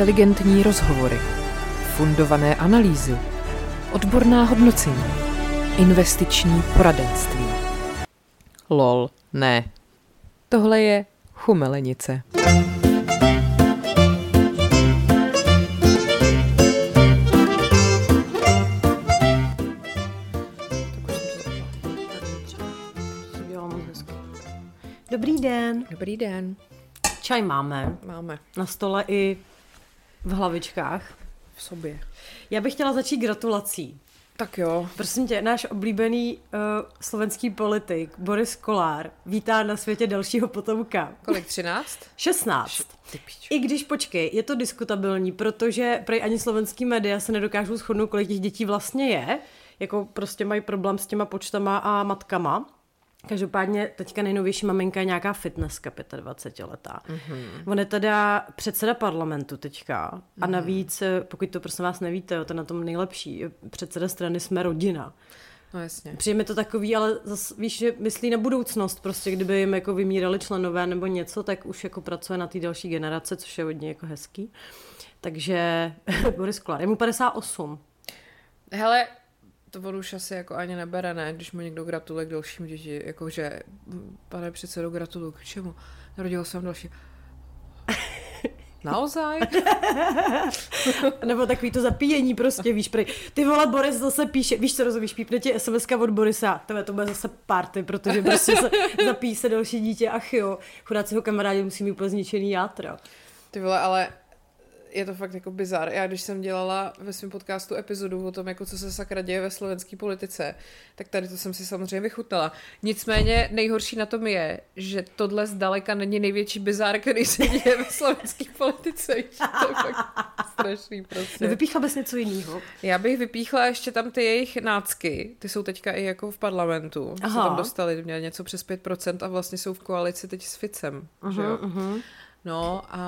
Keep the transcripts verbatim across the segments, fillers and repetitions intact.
inteligentní rozhovory, fundované analýzy, odborná hodnocení, investiční poradenství. Lol, ne. Tohle je Chumelenice. Dobrý den. Dobrý den. Čaj máme. Máme. Na stole i v hlavičkách. V sobě. Já bych chtěla začít gratulací. Tak jo. Prosím tě, náš oblíbený uh, slovenský politik Boris Kollár vítá na světě dalšího potomka. Kolik? třináct? šestnáct. I když, počkej, je to diskutabilní, protože prej ani slovenský média se nedokážou shodnout, kolik těch dětí vlastně je. Jako prostě mají problém s těma počtama a matkama. Každopádně teďka nejnovější maminka je nějaká fitnesska dvacetiletá. Mm-hmm. On je teda předseda parlamentu teďka. Mm-hmm. A navíc, pokud to prosím vás nevíte, to je na tom nejlepší. Předseda strany Jsme rodina. No jasně. Přijeme to takový, ale zas, víš, že myslí na budoucnost. Prostě kdyby jim jako vymírali členové nebo něco, tak už jako pracuje na té další generace, což je hodně jako hezký. Takže Boris Kollár, je mu padesát osm. Hele... To on už asi jako ani nebere, ne? Když mu někdo gratuluje k dalšímu děti, jakože pane předsedo, gratuluju k čemu? Narodila jsem další. Naozaj? Nebo takový to zapíjení prostě, víš, prej. Ty vole, Boris zase píše, víš co rozumíš, pípne ti es em eska od Borisa, tebe to bude zase party, protože prostě se zapíjí se další dítě, ach jo, chudácího kamarádi musí mít úplně zničený játra. Ty vole, ale... Je to fakt jako bizar. Já když jsem dělala ve svém podcastu epizodu o tom, jako co se sakra děje ve slovenské politice, tak tady to jsem si samozřejmě vychutnala. Nicméně nejhorší na tom je, že tohle zdaleka není největší bizar, který se děje ve slovenské politice. To je fakt strašný prostě. No vypíchla bys něco jiného? Já bych vypíchla ještě tam ty jejich nácky. Ty jsou teďka i jako v parlamentu. Aha. Se tam dostali, měli něco přes pět procent a vlastně jsou v koalici teď s Ficem. Uh-huh, že jo? Uh-huh. No a,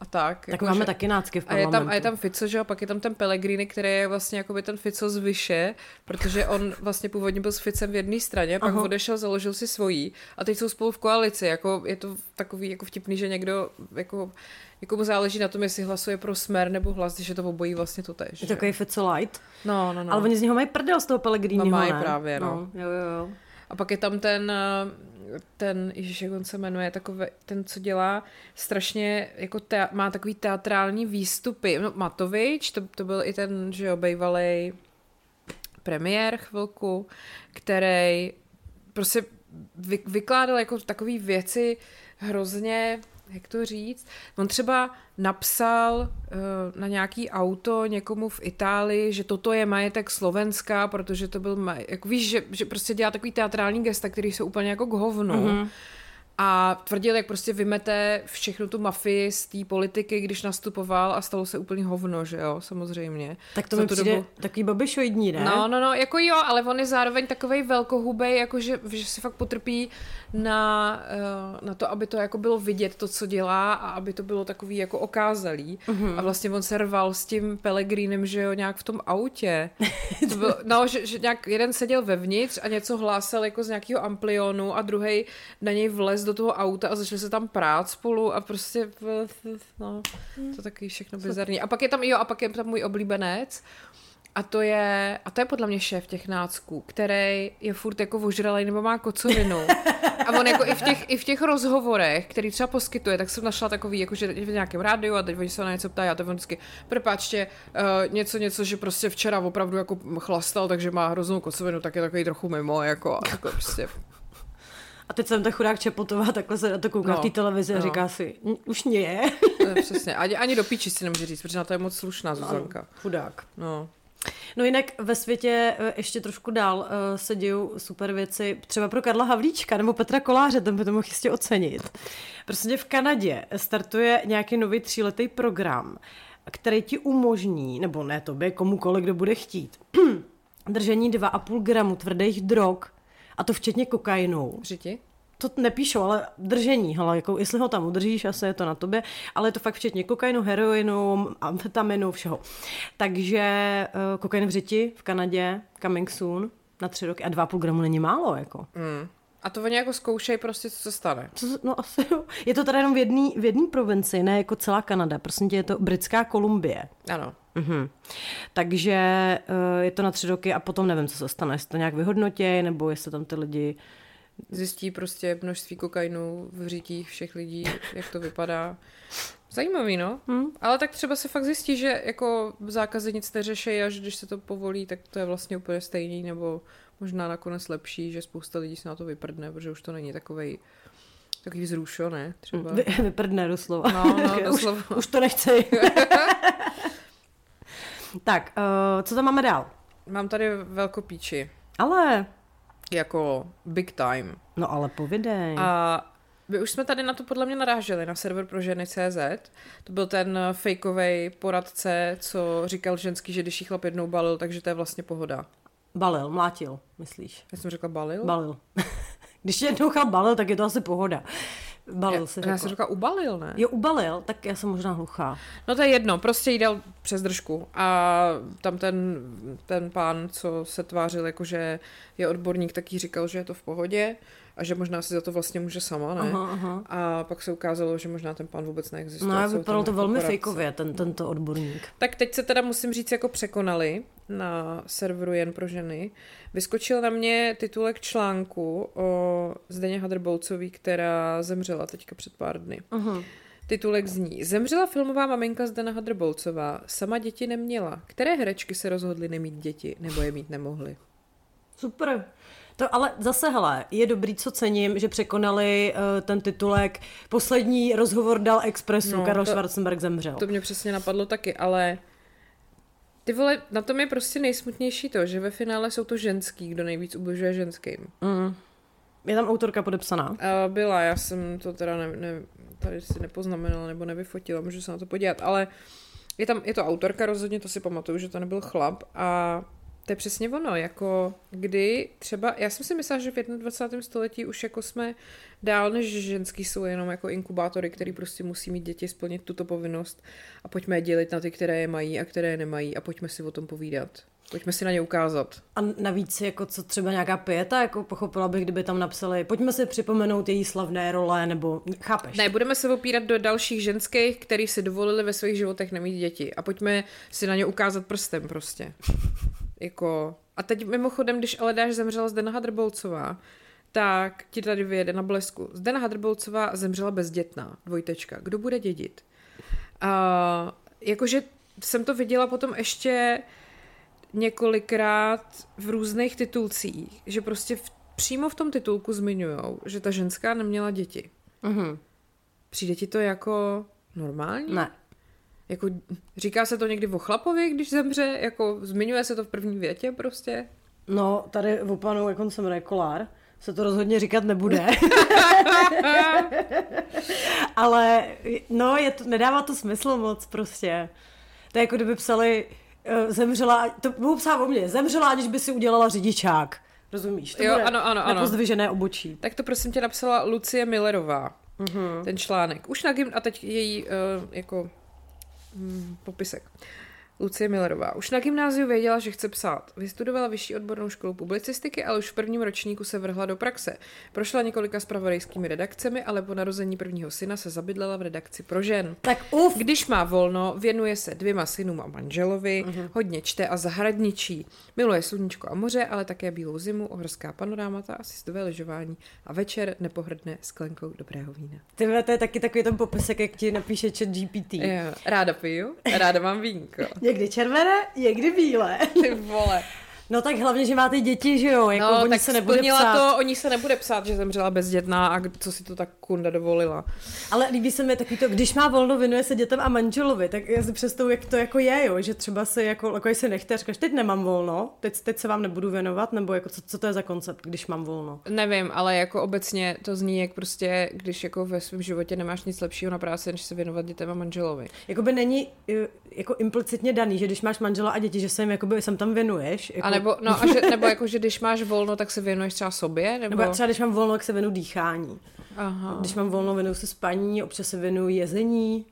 a tak. Tak jako máme že, taky nácky v parlamentu. A je tam, a je tam Fico, že jo, pak je tam ten Pellegrini, který je vlastně jakoby ten Fico z Vyše, protože on vlastně původně byl s Ficem v jedné straně, pak aha. odešel, založil si svojí a teď jsou spolu v koalici. Jako, je to takový jako vtipný, že někdo jako, někomu záleží na tom, jestli hlasuje pro Smer nebo Hlas, když je to obojí vlastně to též. Je takový Fico light. No, no, no. Ale oni z něho mají prdel z toho Pellegriniho, no, mají ne? Právě, no. no. Jo, jo, jo. A pak je tam ten, ten ježiš, jak on se jmenuje, takový, ten, co dělá strašně, jako te, má takový teatrální výstupy. No, Matovič, to, to byl i ten, že jo, bývalej premiér chvilku, který prostě vy, vykládal jako takový věci hrozně, jak to říct, on třeba napsal uh, na nějaký auto někomu v Itálii, že toto je majetek Slovenska, protože to byl maj- jako víš, že, že prostě dělá takový teatrální gesta, který jsou úplně jako k hovnu. Mm-hmm. A tvrdil, jak prostě vymete všechnu tu mafii z té politiky, když nastupoval a stalo se úplně hovno, že jo, samozřejmě. Tak to mi přijde dobu... takový babišoidní, ne? No, no, no, jako jo, ale on je zároveň takovej velkohubej, jakože že se fakt potrpí na, na to, aby to jako bylo vidět to, co dělá a aby to bylo takový jako okázalý. Mm-hmm. A vlastně on se rval s tím Pellegrinem, že jo, nějak v tom autě. To bylo, no, že, že nějak jeden seděl vevnitř a něco hlásal jako z nějakého amplionu a druhej na něj vlez do toho auta a začali se tam prát spolu a prostě, no, to taky všechno bizarní. A pak je tam, jo, a pak je tam můj oblíbenec a to je, a to je podle mě šéf těch nácků, který je furt jako ožralej nebo má kocovinu. A on jako i v těch, i v těch rozhovorech, který třeba poskytuje, tak jsem našla takový, jakože v nějakém rádiu a teď oni se na něco ptají a teď on vždycky, prepáčte, uh, něco, něco, že prostě včera opravdu jako chlastal, takže má hroznou kocovinu, tak je takový trochu mimo, jako, a jako prostě... A teď jsem ta chudák Čapotová, takhle se na to kouká no, v té televizi no. A říká si, už mě je. Přesně, ani, ani do píči si nemůže říct, protože na to je moc slušná Zuzanka. Ano, chudák. No. No jinak ve světě ještě trošku dál se dějou super věci, třeba pro Karla Havlíčka nebo Petra Koláře, ten by to mohl jistě ocenit. Prostě v Kanadě startuje nějaký nový tříletý program, který ti umožní, nebo ne tobě, komukoliv, kdo bude chtít, držení dva a půl gramu tvrdých drog, a to včetně kokainu. Řiti? To nepíšou, ale držení. Hele, jako jestli ho tam udržíš, asi je to na tobě. Ale je to fakt včetně kokainu, heroinu, amfetaminu, všeho. Takže kokain v řiti v Kanadě, coming soon, na tři roky. A dva a půl gramu není málo, jako. Mm. A to oni jako zkoušejí prostě, co se stane. Co, no asi jo. Je to teda jenom v jedný, v jedný provinci, ne jako celá Kanada. Prosím tě, je to Britská Kolumbie. Ano. Mhm. Takže je to na tři roky a potom nevím, co se stane. Jestli to nějak vyhodnotí, nebo jestli tam ty lidi... Zjistí prostě množství kokainu v řitích všech lidí, jak to vypadá. Zajímavý, no. Hmm. Ale tak třeba se fakt zjistí, že jako zákazy nic neřeší a že když se to povolí, tak to je vlastně úplně stejný, nebo možná nakonec lepší, že spousta lidí se na to vyprdne, protože už to není takovej takový vzrušo, ne? Třeba. Vy, vyprdne doslova. No, no, doslova. Už, už to nechci. Tak, uh, co tam máme dál? Mám tady velkou píči. Ale... Jako big time. No ale povidej. A my už jsme tady na to podle mě naráželi, na server pro ženy tečka cé zet. To byl ten fejkovej poradce, co říkal ženský, že když jí chlap jednou balil, takže to je vlastně pohoda. Balil, mlátil, myslíš? Já jsem řekla balil? Balil. Když jednou chlap balil, tak je to asi pohoda. Balil se. Já jsem řekla ubalil, ne? Jo, ubalil, tak já jsem možná hluchá. No to je jedno, prostě jí dal přes držku a tam ten, ten pán, co se tvářil jako, že je odborník, tak jí říkal, že je to v pohodě a že možná si za to vlastně může sama, ne? Aha, aha. A pak se ukázalo, že možná ten pán vůbec neexistuje. No, vypadalo to velmi fejkově, ten, tento odborník. Tak teď se teda musím říct, jako překonali na serveru Jen pro ženy. Vyskočil na mě titulek článku o Zdeně Hadrbolcový, která zemřela teďka před pár dny. Aha. Titulek zní: Zemřela filmová maminka Zdena Hadrbolcová, sama děti neměla. Které herečky se rozhodly nemít děti, nebo je mít nemohly? Super. To ale zase, hele, je dobrý, co cením, že překonali uh, ten titulek Poslední rozhovor dal Expressu, no, Karl to, Schwarzenberg zemřel. To mě přesně napadlo taky, ale ty vole, na tom je prostě nejsmutnější to, že ve finále jsou to ženský, kdo nejvíc ubližuje ženským. Mm. Je tam autorka podepsaná? Uh, byla, já jsem to teda ne, ne, tady si nepoznamenala nebo nevyfotila, můžu se na to podívat, ale je tam, je to autorka rozhodně, to si pamatuju, že to nebyl chlap a to je přesně ono, jako kdy třeba, já jsem si myslela, že v jednadvacátém století už jako jsme dál, než ženský jsou jenom jako inkubátory, který prostě musí mít děti, splnit tuto povinnost a pojďme je dělit na ty, které je mají a které je nemají a pojďme si o tom povídat. Pojďme si na ně ukázat. A navíc, jako co třeba nějaká pieta, jako pochopila bych, kdyby tam napsali, pojďme si připomenout její slavné role, nebo chápeš? Ne, budeme se opírat do dalších ženských, který si dovolili ve svých životech nemít děti a pojďme si na ně ukázat prstem prostě. Jako... A teď mimochodem, když ale dáš zemřela Zdena Hadrbolcová, tak ti tady vyjede na Blesku. Zdena Hadrbolcová zemřela bezdětná, dvojtečka. Kdo bude dědit? A jakože jsem to viděla potom ještě několikrát v různých titulcích, že prostě v, přímo v tom titulku zmiňujou, že ta ženská neměla děti. Mm-hmm. Přijde ti to jako normální? Ne. Jako, říká se to někdy o chlapovi, když zemře, jako zmiňuje se to v první větě prostě. No, tady o panu, jak on se jmenuje, Kollár, se to rozhodně říkat nebude. Ale, no, je to, nedává to smysl moc prostě. To je jako kdyby psali, zemřela, to budou psát o mně, zemřela, aniž by si udělala řidičák. Rozumíš? To jo, bude ano, ano, nepozdvižené obočí. Tak to prosím tě napsala Lucie Millerová, mm-hmm. ten článek. Už na gym, a teď její, uh, jako... Hmm, popisek. Lucie Millerová. Už na gymnáziu věděla, že chce psát. Vystudovala vyšší odbornou školu publicistiky, ale už v prvním ročníku se vrhla do praxe. Prošla několika zpravodajskými redakcemi, ale po narození prvního syna se zabydlela v redakci pro žen. Tak uf! Když má volno, věnuje se dvěma synům a manželovi, uh-huh. hodně čte a zahradničí. Miluje sluníčko a moře, ale také bílou zimu, horská panorámata a sjezdové lyžování a večer nepohrdne sklenkou dobrého vína. Tyhle, to je taky takový ten popisek, jak ti napíše ChatGPT. Ráda piju, ráda mám vínko. Někdy červené, někdy bílé. Ty vole. No tak hlavně, že máte děti, že jo? Jako no, oni tak se nebude psát. To, oni se nebude psát, že zemřela bezdětná a co si to tak kunda dovolila. Ale líbí se mi takový to, když má volno, věnuje se dětem a manželovi, tak já si představu, jak to jako je, jo? Že třeba se jako, jako se nechte, říkáš, teď nemám volno, teď, teď se vám nebudu věnovat, nebo jako co, co to je za koncept, když mám volno? Nevím, ale jako obecně to zní, jak prostě, když jako ve svém životě nemáš nic lepšího na práci, než se věnovat dětem a manželovi. Jakoby není jako implicitně daný, že když máš manžela a děti, že se jim jakoby sem tam věnuješ. Jako... Nebo, no, a že, nebo jako, že když máš volno, tak se věnuješ třeba sobě? Nebo, nebo třeba, když mám volno, tak se věnuju dýchání. Aha. Když mám volno, věnuju se spaní, občas se věnuju jezení,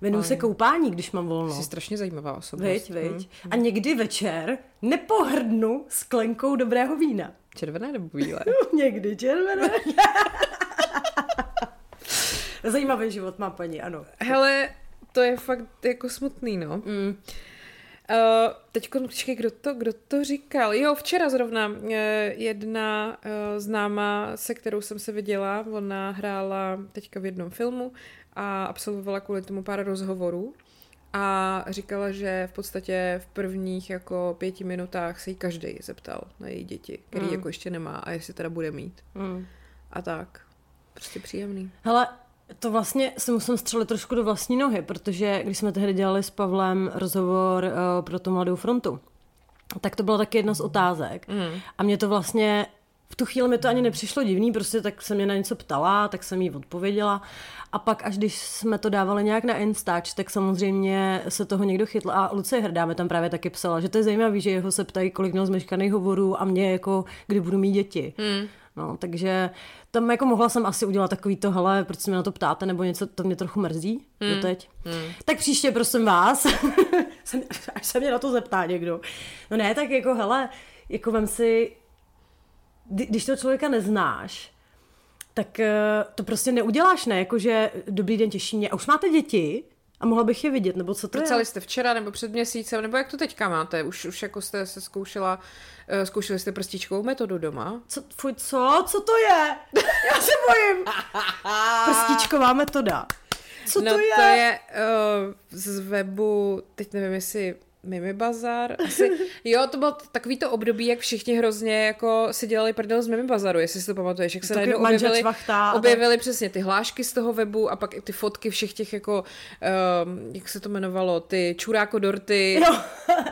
věnuju se koupání, když mám volno. Jsi strašně zajímavá osobnost. Viď, viď. Hmm. A někdy večer nepohrdnu sklenkou dobrého vína. Červené nebo bílé? Někdy červené. Zajímavý život má paní, ano. Hele, to je fakt jako smutný, no. Mm. Uh, teďko, počkej, kdo to, kdo to říkal? Jo, včera zrovna jedna uh, známá, se kterou jsem se viděla, ona hrála teďka v jednom filmu a absolvovala kvůli tomu pár rozhovorů a říkala, že v podstatě v prvních jako pěti minutách se jí každej zeptal na její děti, který mm. jako ještě nemá a jestli teda bude mít. Mm. A tak. Prostě příjemný. Hele, to vlastně se musím střelit trošku do vlastní nohy, protože když jsme tehdy dělali s Pavlem rozhovor uh, pro tu Mladou frontu, tak to byla taky jedna z otázek. Mm. A mě to vlastně, v tu chvíli mi to ani nepřišlo divný, prostě tak se mě na něco ptala, tak jsem jí odpověděla. A pak, až když jsme to dávali nějak na Instač, tak samozřejmě se toho někdo chytl. A Lucie Hrdá mi tam právě taky psala, že to je zajímavý, že jeho se ptají, kolik měl zmeškaných hovorů a mě jako, kdy budu mít děti. Mm. No, takže tam jako mohla jsem asi udělat takový to, hele, proč se mě na to ptáte, nebo něco, to mě trochu mrzí mm. doteď. Mm. Tak příště, prosím vás, až se mě na to zeptá někdo. No ne, tak jako, hele, jako vem si, když toho člověka neznáš, tak to prostě neuděláš, ne? Jakože dobrý den, těší mě. A už máte děti? A mohla bych je vidět, nebo co to Pracali je? Jste včera, nebo před měsícem, nebo jak to teďka máte? Už, už jako jste se zkoušela, zkoušeli jste prstíčkovou metodu doma? Co, fuj, co? Co to je? Já se bojím. Prstíčková metoda. Co no to je? No to je uh, z webu, teď nevím, jestli Mimibazar. Asi, jo, to bylo takový to období, jak všichni hrozně jako si dělali prdel z Mimibazaru, jestli si to pamatuješ, jak se najednou objevili, objevili přesně ty hlášky z toho webu a pak ty fotky všech těch jako, um, jak se to jmenovalo, ty čuráko dorty no.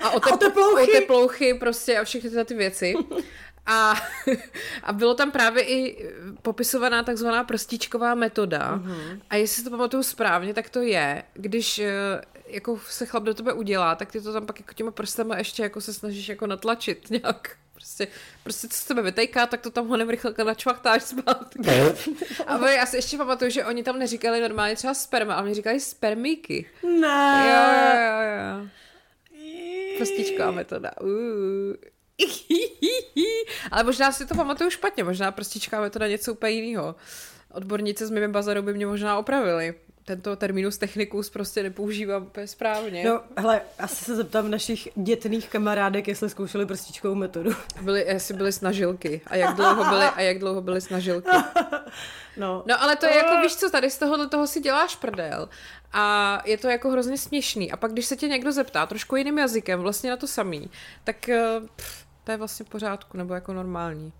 a oteplouchy prostě a všechny tyhle ty věci. A, a bylo tam právě i popisovaná takzvaná prstíčková metoda. Mm-hmm. A jestli to pamatuju správně, tak to je, když jako se chlap do tebe udělá, tak ty to tam pak jako těma prstama ještě jako se snažíš jako natlačit nějak. Prostě, prostě co z tebe vytejká, tak to tam honem rychle načvachtáš zpátky. A já si ještě pamatuju, že oni tam neříkali normálně třeba sperma, ale oni říkali spermíky. Ne. Jo, jo, jo. Prstíčková metoda. Uuu. Ale možná si to pamatuju špatně, možná prstíčkáme to na něco úplně jiného. Odborníci z Mimibazarou by mě možná opravili. Tento terminus technicus prostě nepoužívám úplně správně. No, hele, asi se zeptám našich dětných kamarádek, jestli zkoušeli prstíčkovou metodu. Byly, jestli byly snažilky. A jak dlouho byly, a jak dlouho byly snažilky. No. No, ale to je jako, víš co, tady z tohohle toho si děláš prdel. A je to jako hrozně směšný. A pak, když se tě někdo zeptá trošku jiným jazykem, vlastně na to samý, tak pff, to je vlastně v pořádku, nebo jako normální.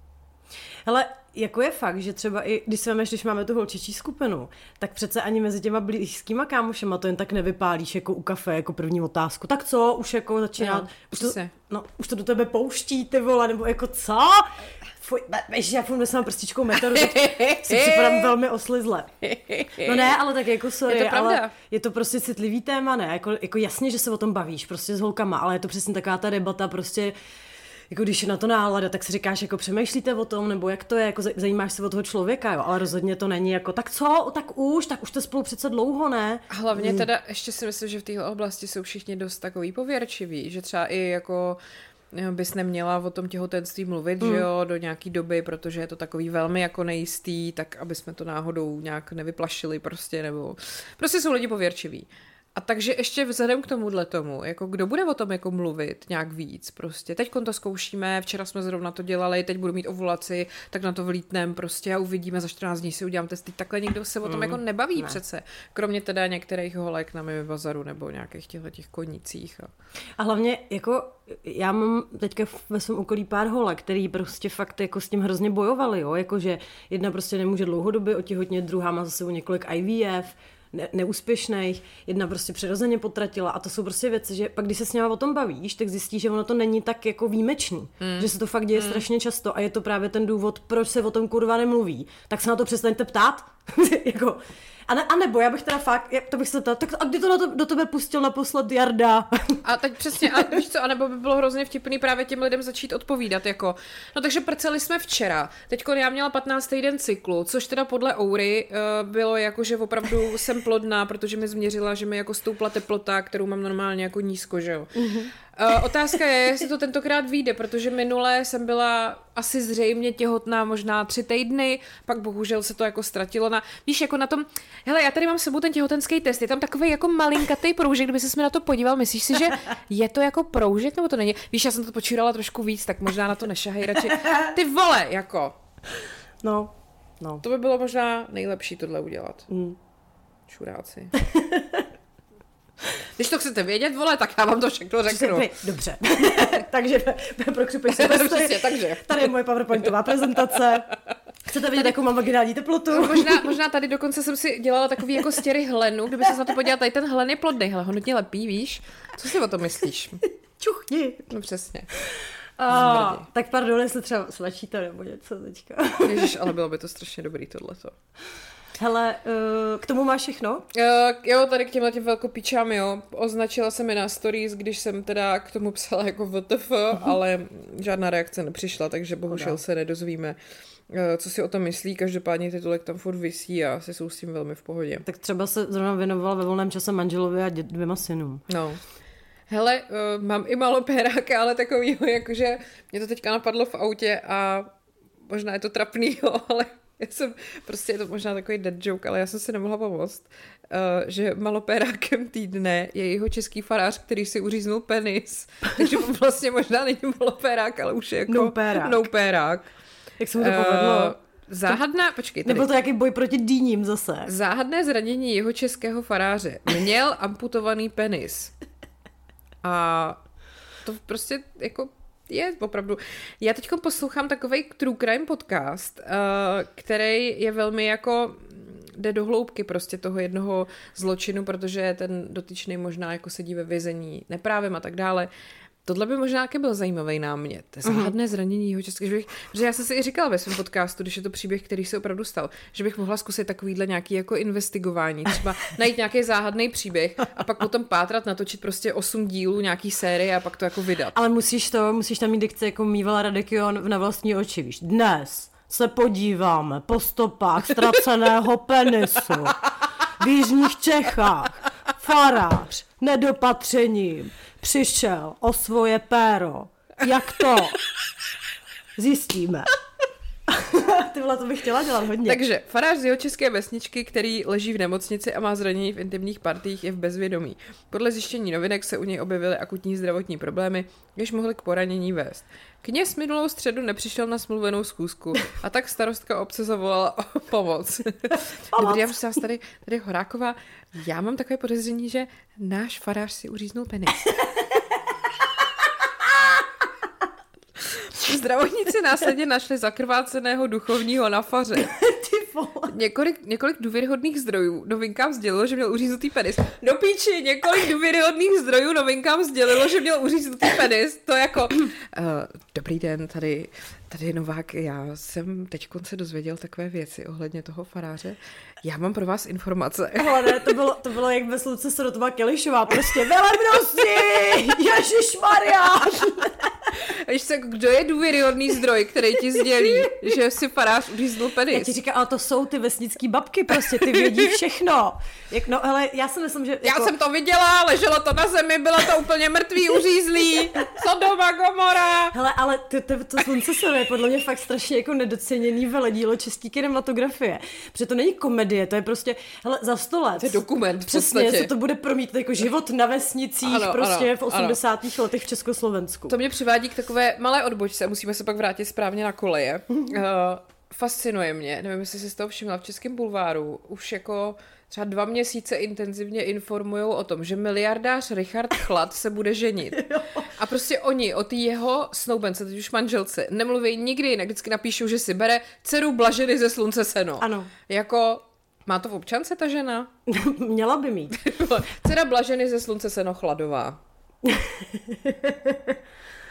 Hele, jako je fakt, že třeba i když se vemeš, když máme tu holčičí skupinu, tak přece ani mezi těma blízkýma kámošema to jen tak nevypálíš jako u kafe, jako první otázku. Tak co, už jako začíná, no, už, to, no, už to do tebe pouští, ty vole, nebo jako co? Fuj, ježiš, já půjdu s mám prstíčkou metodu, si připadám velmi oslizle. No ne, ale tak jako sorry, je to pravda. Ale je to prostě citlivý téma, ne? Jako, jako jasně, že se o tom bavíš, prostě s holkama, ale je to přesně taková ta debata, prostě jako když je na to nálada, tak si říkáš, jako přemýšlíte o tom, nebo jak to je, jako zajímáš se o toho člověka, jo, ale rozhodně to není jako, tak co, tak už, tak už to spolu přece dlouho, ne? A hlavně teda, ještě si myslím, že v téhle oblasti jsou všichni dost takový pověrčiví, že třeba i jako bys neměla o tom těhotenství mluvit, mm. že jo, do nějaký doby, protože je to takový velmi jako nejistý, tak aby jsme to náhodou nějak nevyplašili prostě, nebo prostě jsou lidi pověrčiví. A takže ještě vzhledem k tomuhle tomu, jako kdo bude o tom jako mluvit nějak víc prostě. Teď to zkoušíme, včera jsme zrovna to dělali, teď budu mít ovulaci, tak na to vlítnem prostě a uvidíme, za čtrnáct dní si udělám testy. Takhle nikdo se o tom mm, jako nebaví ne. přece. Kromě teda některých holek na Mimibazaru nebo nějakých těchto těch konicích. A... a hlavně jako já mám teďka ve svém okolí pár holek, který prostě fakt jako s tím hrozně bojovali, jo, jakože jedna prostě nemůže dlouhodobě otěhotnět, druhá má za sebou několik I V F. Ne- neúspěšných, jedna prostě přirozeně potratila a to jsou prostě věci, že pak když se s něma o tom bavíš, tak zjistíš, že ono to není tak jako výjimečný, mm. že se to fakt děje mm. strašně často a je to právě ten důvod, proč se o tom kurva nemluví, tak se na to přestaňte ptát, jako a, ne, a nebo já bych teda fakt, to bych se teda, tak a kdy to, na to do tebe pustil naposled Jarda? A teď přesně, a víš co, anebo by bylo hrozně vtipný právě těm lidem začít odpovídat, jako, no takže prceli jsme včera, teďko já měla patnáctý den cyklu, což teda podle Oury uh, bylo jako, že opravdu jsem plodná, protože mi změřila, že mi jako stoupla teplota, kterou mám normálně jako nízko, že jo. Uh-huh. Uh, otázka je, jestli to tentokrát vyjde, protože minule jsem byla asi zřejmě těhotná možná tři týdny, pak bohužel se to jako ztratilo na, víš, jako na tom, hele, já tady mám s sebou ten těhotenský test, je tam takový jako malinkatý proužek, kdyby ses mi na to podíval, myslíš si, že je to jako proužek, nebo to není? Víš, já jsem to počírala trošku víc, tak možná na to nešahej radši. Ty vole, jako. No, no. To by bylo možná nejlepší tohle udělat. Mm. Čuráci. Když to chcete vědět, vole, tak já vám to všechno řeknu. Dobře. Takže pro křupy si tady, tady je moje PowerPointová prezentace. Chcete vidět, jakou mám vaginální teplotu? No, možná, možná tady dokonce jsem si dělala takový jako stěry hlenu, kdyby se na to podívala, tady ten hlen je plodný, hle, hodnotně lepší, víš? Co si o tom myslíš? Čuchni. No přesně. Oh, tak pardon, jestli třeba slačí to nebo něco teďka. Ježiš, ale bylo by to strašně dobrý tohleto. Hele, k tomu máš všechno? Jo, tady k těmhle těm velkopíčám, jo. Označila jsem je na stories, když jsem teda k tomu psala jako W T F, ale žádná reakce nepřišla, takže bohužel se nedozvíme, co si o tom myslí. Každopádně titulek tam furt visí a se jsou s tím velmi v pohodě. Tak třeba se zrovna věnovala ve volném čase manželovi a dvěma synům. No. Hele, mám i malo péráka, ale takovýho, jakože mě to teďka napadlo v autě a možná je to trapný, jo, ale... Já jsem, prostě je to možná takový dead joke, ale já jsem si nemohla pomoct, uh, že malopérákem týdne je jeho český farář, který si uříznul penis. Takže vlastně možná není malopérák, ale už je jako noupérák. noupérák. Jak se mu to povedlo? Záhadná, počkej. Tady. Nebyl to jaký boj proti dýním zase. Záhadné zranění jeho českého faráře. Měl amputovaný penis. A to prostě jako... Je, opravdu. Já teď poslouchám takovej true crime podcast, který je velmi jako, jde do hloubky prostě toho jednoho zločinu, protože ten dotyčný možná jako sedí ve vězení neprávem a tak dále. Tohle by možná taky byl zajímavý námět. Záhadné zranění jeho českého, že bych, protože já jsem si i říkala ve svém podcastu, když je to příběh, který se opravdu stal, že bych mohla zkusit takovýhle nějaký jako investigování, třeba najít nějaký záhadný příběh a pak potom pátrat, natočit prostě osm dílů nějaký série a pak to jako vydat. Ale musíš to, musíš tam mít dikce, jako mívala Radekion Na vlastní oči, víš. Dnes se podíváme po stopách ztraceného penisu v jižních Čechách. Farář nedopatřením přišel o svoje péro. Jak to? Zjistíme. Ty vole, to bych chtěla dělat hodně. Takže farář z jeho české vesničky, který leží v nemocnici a má zranění v intimních partiích, je v bezvědomí. Podle zjištění novinek se u něj objevily akutní zdravotní problémy, jež mohly k poranění vést. Kněz minulou středu nepřišel na smluvenou schůzku a tak starostka obce zavolala o pomoc. Dobrý, já bych vás tady, tady Horáková, já mám takové podezření, že náš farář si uříznul penis. Zdravotníci následně našli zakrváceného duchovního na faře. Několik, několik důvěryhodných zdrojů novinkám sdělilo, že měl uříznutý penis. Do píči, několik důvěryhodných zdrojů novinkám sdělilo, že měl uříznutý penis. To jako... Uh, dobrý den, tady, tady je Novák. Já jsem teďkon se dozvěděl takové věci ohledně toho faráře. Já mám pro vás informace. Hele, ne, to bylo, to bylo jak ve Sluce Srotová Kelišová. Prostě velebnosti! Ježišmarja! Víš se, kdo je důvěryhodný zdroj, který ti sdělí, že si farář uříznul penis? Já ti říkám, ale to jsou ty vesnický babky, prostě ty vědí všechno. Jak, no hele, já si myslím, že... Jako... Já jsem to viděla, leželo to na zemi, bylo to úplně mrtvý, uřízlý. Sodoma, Gomora. Hele, ale to, to, to Slunce se je podle mě fakt strašně jako nedoceněný veledílo české kinematografie. Protože to není komedie, to je prostě, hele, za sto let. To je dokument. Přesně, co to bude promít, jako život na vesnicích, ano, prostě ano, v osmdesátých ano. letech v Československu. To mě přivádí k takové malé odbočce, musíme se pak vrátit správně na koleje. uh, Fascinuje mě, nevím, jestli jsi z toho všimla, v Českém bulváru už jako třeba dva měsíce intenzivně informujou o tom, že miliardář Richard Chlad se bude ženit. A prostě oni o té jeho snoubence, teď už manželce, nemluví nikdy jinak, vždycky napíšou, že si bere dceru Blaženy ze Slunce seno. Ano. Jako, má to v občance ta žena? Měla by mít. Dcera Blaženy ze Slunce seno Chladová.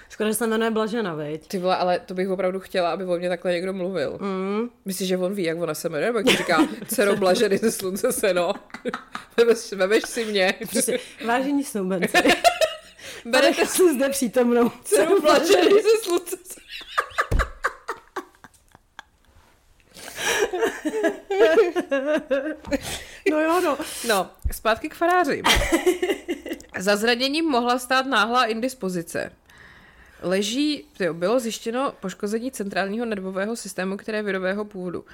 Škoda, že se jmenuje Blažena, viď? Ty vole, ale to bych opravdu chtěla, aby o mě takhle někdo mluvil. Mm. Myslíš, že on ví, jak ona se jmenuje? Nebo jak ti říká, dcero Blaženy ze Slunce seno. Vemeš, vemeš si mě. Prostě, vážení snoubenci. Berete si zde přítomnou. Dcero Blaženy ze Slunce seno. No jo, no. No, zpátky k faráři. Za zraněním mohla stát náhlá indispozice. Leží, tyjo, bylo zjištěno poškození centrálního nervového systému, které je virového původu.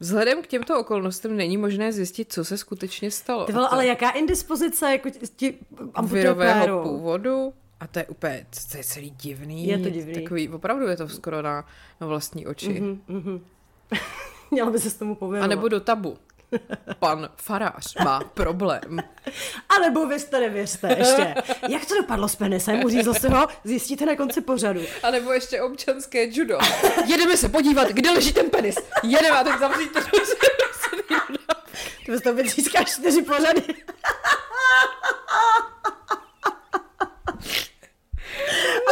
Vzhledem k těmto okolnostem není možné zjistit, co se skutečně stalo. Ty vole, ale jaká indispozice? Jako ti virového původu? A to je úplně, to je celý divný. Je to divný. Takový, opravdu je to skoro na, na vlastní oči. Mm-hmm, mm-hmm. Měla by se s tomu pověnovat. A nebo do tabu. Pan farář má problém. A nebo věřte, nevěřte ještě. Jak to dopadlo s penisem? Uřízl se ho, zjistíte na konci pořadu. A nebo ještě občanské judo. Jedeme se podívat, kde leží ten penis. Jedeme a tak zavřít to. Ty byste opět získáš čtyři pořady.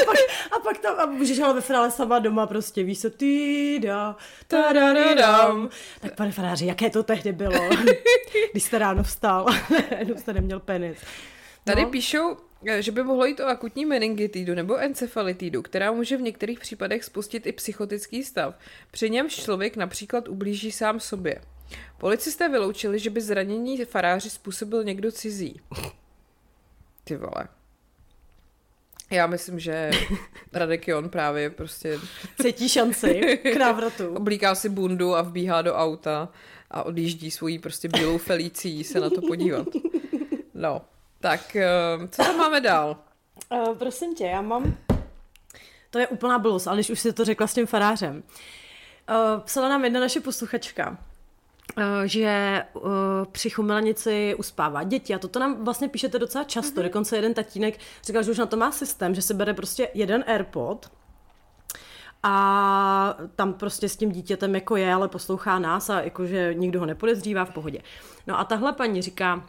A pak, a pak tam a můžeš ale ve finále sama doma prostě, víš se, týda, tadadadam. Tak pane faráři, jaké to tehdy bylo, když jste ráno vstal, jenom jste neměl penis. No. Tady píšou, že by mohlo jít o akutní meningitidu nebo encefalitidu, která může v některých případech spustit i psychotický stav. Při němž člověk například ublíží sám sobě. Policisté vyloučili, že by zranění faráři způsobil někdo cizí. Ty vole. Já myslím, že Radek Jon právě prostě... Cítí šanci k návratu. Oblíká si bundu a vbíhá do auta a odjíždí svojí prostě bílou felicí se na to podívat. No, tak co tam máme dál? Uh, prosím tě, já mám... To je úplná blbost, ale když už si to řekla s tím farářem. Uh, psala nám jedna naše posluchačka, že uh, při chumelenici uspává děti a toto nám vlastně píšete docela často. Mm-hmm. Dokonce jeden tatínek říkal, že už na to má systém, že se bere prostě jeden AirPod a tam prostě s tím dítětem jako je, ale poslouchá nás a jakože nikdo ho nepodezřívá, v pohodě. No a tahle paní říká,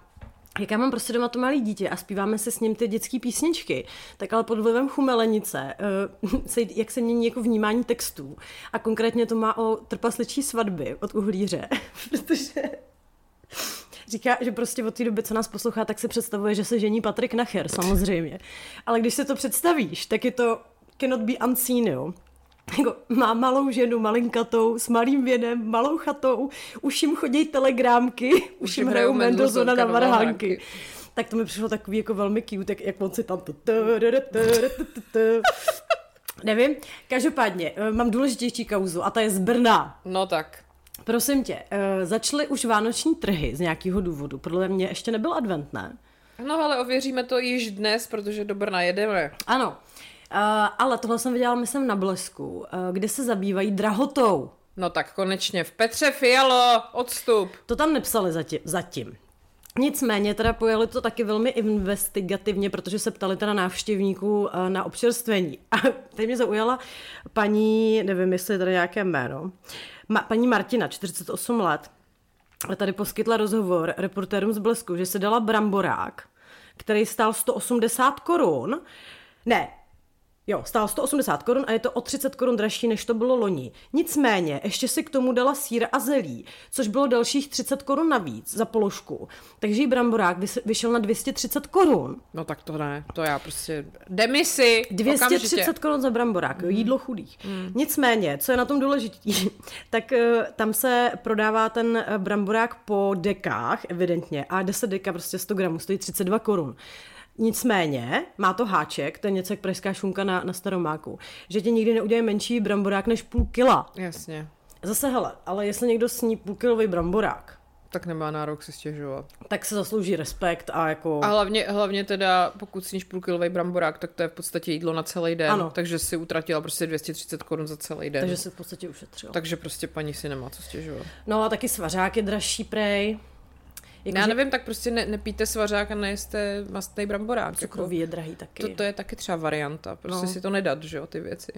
jak já mám prostě doma to malé dítě a zpíváme se s ním ty dětské písničky, tak ale pod vlivem chumelenice, uh, se, jak se mění jako vnímání textů. A konkrétně to má o trpasličí svatby od Uhlíře, protože říká, že prostě od té doby, co nás poslouchá, tak se představuje, že se žení Patrik Nacher, samozřejmě. Ale když se to představíš, tak je to cannot be unseen, jo. Jako, má malou ženu, malinkatou, s malým věnem, malou chatou, už jim chodí telegramky, už jim hrajou Mendelsona na varhánky. Tak to mi přišlo takový jako velmi cute, jak, jak on si tam to... Nevím, každopádně, mám důležitější kauzu a ta je z Brna. No tak. Prosím tě, začaly už vánoční trhy z nějakého důvodu, podle mě ještě nebyl advent, ne? No ale ověříme to již dnes, protože do Brna jedeme. Ano. Uh, ale tohle jsem viděla, myslím, na Blesku, uh, kde se zabývají drahotou. No tak konečně, v Petře Fialo, odstup. To tam nepsali zatím. zatím. Nicméně teda pojeli to taky velmi investigativně, protože se ptali teda návštěvníků uh, na občerstvení. A teď mě zaujala paní, nevím, jestli je tady nějaké jméno, ma, paní Martina, čtyřicet osm let, tady poskytla rozhovor reportérům z Blesku, že se dala bramborák, který stál sto osmdesát korun. Ne, Jo, stál sto osmdesát korun a je to o třicet korun dražší, než to bylo loni. Nicméně, ještě si k tomu dala sýr a zelí, což bylo dalších třicet korun navíc za položku. Takže jí bramborák vyšel na dvě stě třicet korun. No tak to ne, to já prostě... Demisi, dvě stě třicet korun za bramborák, mm. jídlo chudých. Mm. Nicméně, co je na tom důležitý, tak tam se prodává ten bramborák po dekách, evidentně, a deset deka prostě sto gramů stojí třicet dva korun. Nicméně má to háček, to je něco jak pražská šunka na, na Staromáku, že ti nikdy neudělají menší bramborák než půl kila. Jasně. Zase hele, ale jestli někdo sní půlkilový bramborák, tak nemá nárok si stěžovat. Tak se zaslouží respekt a jako... A hlavně, hlavně teda, pokud sníš půlkilový bramborák, tak to je v podstatě jídlo na celý den. Ano. Takže si utratila prostě dvě stě třicet korun za celý den. Takže se v podstatě ušetřila. Takže prostě paní si nemá co stěžovat. No a taky svařák je dražší prej. Jako, já nevím, tak prostě ne, nepijte svařák a nejeste mastný bramborák. Cukroví jako, je drahý taky. To, to je taky třeba varianta, prostě no. Si to nedat, že jo, ty věci.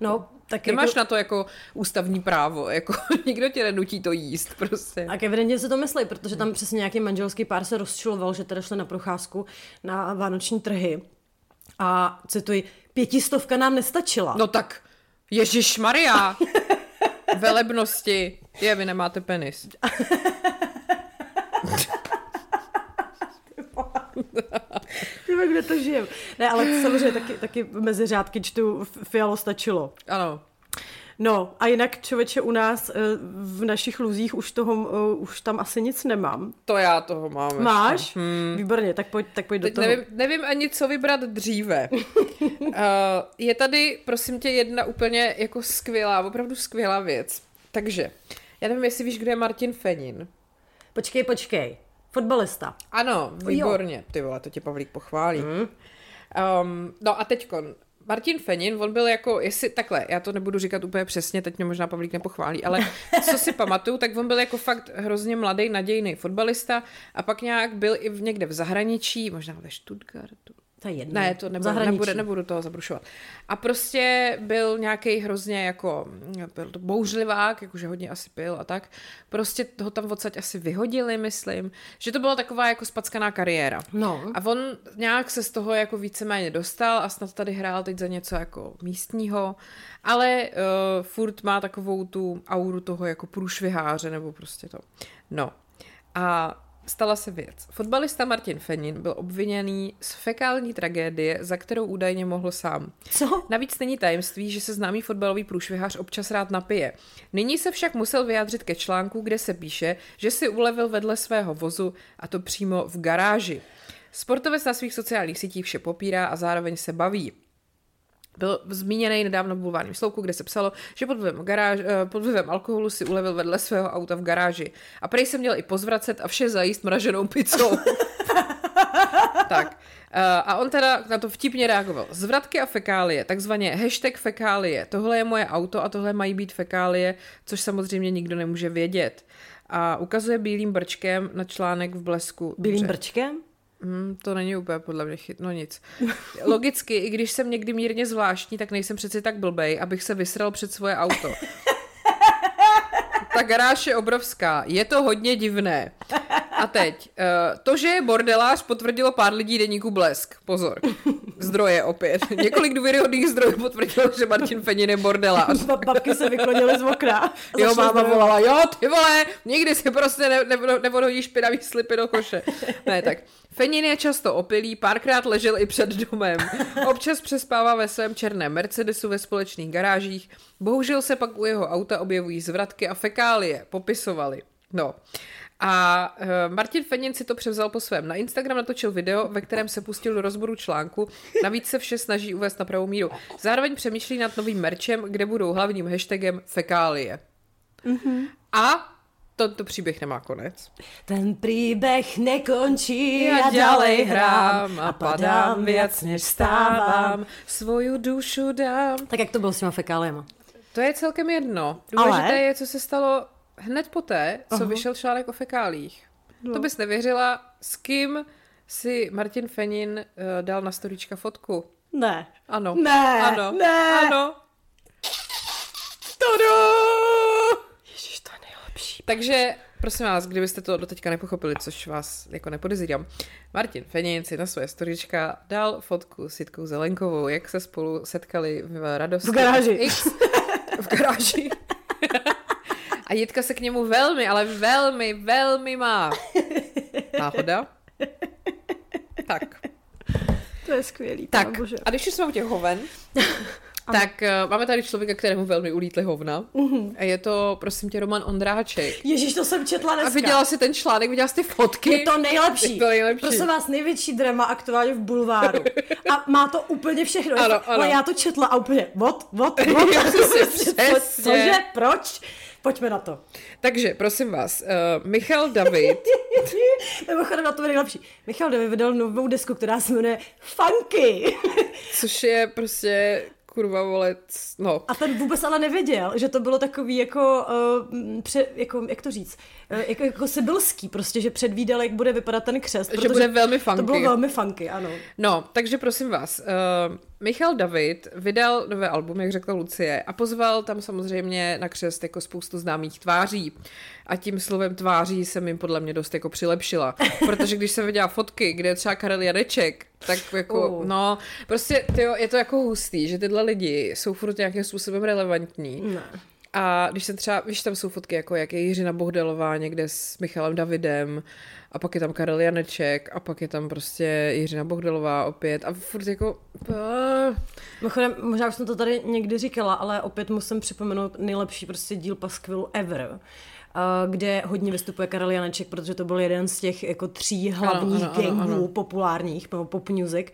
No, tak nemáš jako... na to jako ústavní právo, jako nikdo tě nenutí to jíst, prostě. A evidentně se to myslí, protože tam přesně nějaký manželský pár se rozčiloval, že teda šli na procházku na vánoční trhy a cituji, pětistovka nám nestačila. No tak, ježišmarja, velebnosti, je, vy nemáte penis. Nevím, kde to žijem. Ne, ale samozřejmě taky, taky mezi řádky čtu Fialo stačilo. Ano. No a jinak, člověče, u nás v našich luzích už toho, už tam asi nic nemám. To já toho mám. Máš? Ještě. Hmm. Výborně, tak pojď, tak pojď do toho. Nevím, nevím ani, co vybrat dříve. uh, je tady, prosím tě, jedna úplně jako skvělá, opravdu skvělá věc. Takže, já nevím, jestli víš, kde je Martin Fenin. Počkej, počkej. Fotbalista. Ano, výborně. Jo. Ty vole, to tě Pavlík pochválí. Mm. Um, no a teďkon. Martin Fenin, on byl jako, jestli, takhle, já to nebudu říkat úplně přesně, teď mě možná Pavlík nepochválí, ale co si pamatuju, tak on byl jako fakt hrozně mladý, nadějný fotbalista a pak nějak byl i někde v zahraničí, možná ve Stuttgartu. To je jedno. Ne, to nebudu, nebudu, nebudu toho zabrušovat. A prostě byl nějaký hrozně jako, byl to bouřlivák, jakože hodně asi pil a tak. Prostě ho tam odsaď asi vyhodili, myslím. Že to byla taková jako spackaná kariéra. No. A on nějak se z toho jako víceméně dostal a snad tady hrál teď za něco jako místního. Ale uh, furt má takovou tu auru toho jako průšviháře nebo prostě to. No. A stala se věc. Fotbalista Martin Fenin byl obviněný z fekální tragédie, za kterou údajně mohl sám. Co? Navíc není tajemství, že se známý fotbalový průšvihář občas rád napije. Nyní se však musel vyjádřit ke článku, kde se píše, že si ulevil vedle svého vozu, a to přímo v garáži. Sportovec na svých sociálních sítích vše popírá a zároveň se baví. Byl zmíněný nedávno v bulvárním slouku, kde se psalo, že pod vlivem, garáž, pod vlivem alkoholu si ulevil vedle svého auta v garáži. A prej se měl i pozvracet a vše zajíst mraženou pizzou. Tak. A on teda na to vtipně reagoval. Zvratky a fekálie, takzvaně hashtag fekálie. Tohle je moje auto a tohle mají být fekálie, což samozřejmě nikdo nemůže vědět. A ukazuje bílým brčkem na článek v Blesku. Bílým brčkem? Hmm, to není úplně podle mě chyt, no nic. Logicky, i když jsem někdy mírně zvláštní, tak nejsem přeci tak blbej, abych se vysral před svoje auto. Ta garáž je obrovská, je to hodně divné. A teď, to, že je bordelář, potvrdilo pár lidí deníku Blesk. Pozor, zdroje opět. Několik důvěryhodných zdrojů potvrdilo, že Martin Fenin je bordelář. Babky se vyklonily z okna. Jo, máma volala, jo, ty vole, nikdy si prostě ne- ne- nevodhodí špinavý slipy do koše. Ne, tak. Fenin je často opilý, párkrát ležel i před domem. Občas přespává ve svém černém Mercedesu ve společných garážích. Bohužel se pak u jeho auta objevují zvratky a fekálie, popisovali. No. A Martin Fenin si to převzal po svém. Na Instagram natočil video, ve kterém se pustil do rozboru článku. Navíc se vše snaží uvést na pravou míru. Zároveň přemýšlí nad novým merčem, kde budou hlavním hashtagem fekálie. Mm-hmm. A tento příběh nemá konec. Ten příběh nekončí, já ďalej hrám a padám víc, než stávám. Svoju dušu dám. Tak jak to bylo s těma fekáliema? To je celkem jedno. Důležité Ale... je, co se stalo hned poté, co Aha. vyšel článek o fekálích. No. To bys nevěřila, s kým si Martin Fenin uh, dal na storíčka fotku. Ne. Ano. Ne. Ano. Ne. Ano. Tadá! Ježiš, to je nejlepší. Takže, prosím vás, kdybyste to doteďka nepochopili, což vás jako nepodezírám, Martin Fenin si na své storíčka dal fotku s Jitkou Zelenkovou, jak se spolu setkali v Radosti. V garáži. X, v garáži. A Jitka se k němu velmi, ale velmi, velmi má. Náhoda? Tak. To je skvělý. Tak. A když jsme u těch hoven, tak uh, máme tady člověka, kterému velmi ulítly hovna. Uhum. A je to, prosím tě, Roman Ondráček. Ježíš, to jsem četla dneska. A viděla jsi ten článek, viděla jsi ty fotky. Je to nejlepší. Je to nejlepší. Prosím vás, největší drama aktuálně v bulváru. A má to úplně všechno. Ano, ano. Já to četla a úplně what, what, what. Cože, proč? Pojďme na to. Takže, prosím vás, uh, Michal David. Mimochodem, na to je nejlepší. Michal David vydal novou desku, která se jmenuje Funky. Což je prostě, kurva vole, no. A ten vůbec ale nevěděl, že to bylo takový jako, uh, pře, jako jak to říct, uh, jako, jako sebylský prostě, že předvídal, jak bude vypadat ten křest. Že bude velmi funky. To bylo velmi funky, ano. No, takže prosím vás, uh, Michal David vydal nové album, jak řekla Lucie, a pozval tam samozřejmě na křest jako spoustu známých tváří. A tím slovem tváří jsem jim podle mě dost jako přilepšila. Protože když jsem viděla fotky, kde je třeba Karel Janeček, tak jako, uh. no, prostě tyjo, je to jako hustý, že tyhle lidi jsou furt nějakým způsobem relevantní. No. A když jsem třeba, víš, tam jsou fotky, jako jak je Jiřina Bohdalová někde s Michalem Davidem a pak je tam Karel Janeček a pak je tam prostě Jiřina Bohdalová opět a furt jako... Mimochodem, možná už jsem to tady někdy říkala, ale opět musím připomenout nejlepší prostě díl paskvilu ever, kde hodně vystupuje Karel Janeček, protože to byl jeden z těch jako tří hlavních ano, ano, gangů ano, ano. populárních, pop music.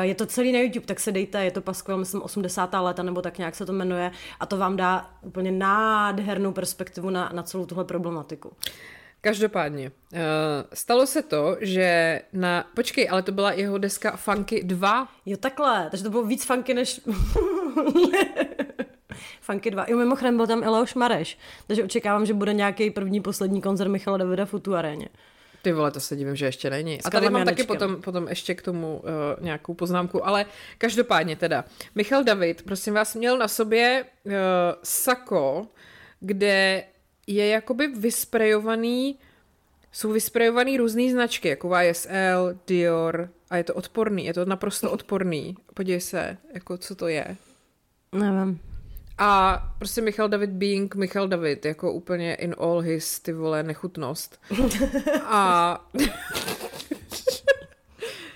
Je to celý na YouTube, tak se dejte, je to paskvil, myslím, osmdesátá léta, nebo tak nějak se to jmenuje, a to vám dá úplně nádhernou perspektivu na, na celou tuhle problematiku. Každopádně, stalo se to, že na... Počkej, ale to byla jeho deska Funky dva. Jo, takhle, takže to bylo víc funky než... Funky dva. Jo, mimochodem byl tam i Leoš Mareš, takže očekávám, že bude nějaký první, poslední koncert Michala Davida v U aréně. Ty vole, to se divím, že ještě není. A tady mám Janečkem. Taky potom, potom ještě k tomu uh, nějakou poznámku, ale každopádně teda. Michal David, prosím vás, měl na sobě uh, sako, kde je jakoby vysprejovaný, jsou vysprejovaný různý značky, jako Y S L, Dior, a je to odporný, je to naprosto odporný. Podívej se, jako co to je. Nevím. A prostě Michal David being Michal David, jako úplně in all his, ty vole, nechutnost. A...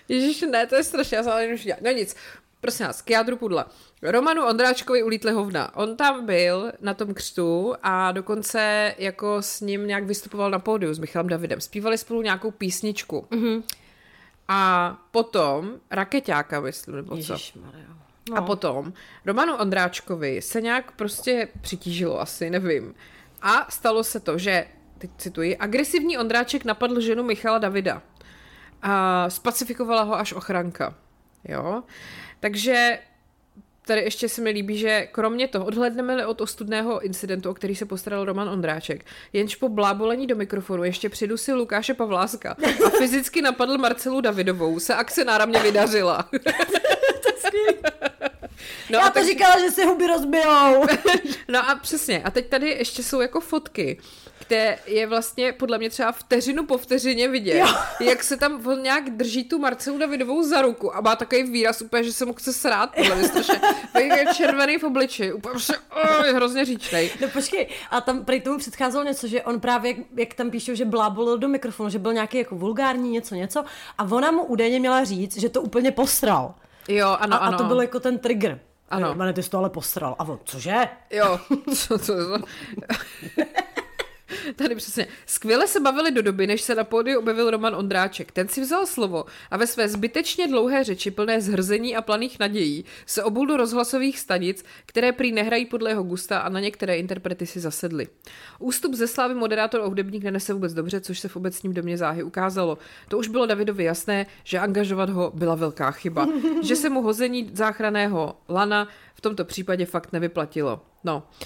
Ježiš, ne, to je strašně, já jsem ale už dělám. No nic, prosím nás, k jádru pudla. Romanu Ondráčkovi ulítli hovna. On tam byl na tom křtu a dokonce jako s ním nějak vystupoval na pódiu s Michalem Davidem. Zpívali spolu nějakou písničku. Mm-hmm. A potom Rakeťáka, myslím, nebo co? Ježišmarja. No. A potom Romanu Ondráčkovi se nějak prostě přitížilo asi, nevím. A stalo se to, že, teď cituji, agresivní Ondráček napadl ženu Michala Davida. A spacifikovala ho až ochranka. Jo? Takže tady ještě se mi líbí, že kromě toho, odhlédneme-li od ostudného incidentu, o který se postaral Roman Ondráček, jenž po blábolení do mikrofonu ještě přidusil Lukáše Pavláska a fyzicky napadl Marcelu Davidovou, se akce náramně vydařila. No já to teď... říkala, že se huby rozbijou. No a přesně. A teď tady ještě jsou jako fotky, kde je vlastně podle mě třeba vteřinu po vteřině vidět, jo. Jak se tam on nějak drží tu Marcelu Davidovou za ruku a má takový výraz úplně, že se mu chce srát, podle mě strašně. Je červený v obliči, úplně oh, je hrozně říčnej. No počkej, a tam prý tomu předcházelo něco, že on právě, jak tam píšou, že blábolil do mikrofonu, že byl nějaký jako vulgární něco, něco a ona mu údajně měla říct, že to úplně posral. Jo, ano, a, ano. A to byl jako ten trigger. Ano. Mane, ty jsi to ale posral. A on, cože? Jo. Co, co, co? Tady přesně. Skvěle se bavili do doby, než se na pódiu objevil Roman Ondráček. Ten si vzal slovo a ve své zbytečně dlouhé řeči plné zhrzení a planých nadějí se obul do rozhlasových stanic, které prý nehrají podle jeho gusta a na některé interprety si zasedly. Ústup ze slávy moderátor a hudebník nenese vůbec dobře, což se v obecním domě záhy ukázalo. To už bylo Davidovi jasné, že angažovat ho byla velká chyba. Že se mu hození záchranného lana v tomto případě fakt nevyplatilo. No, uh,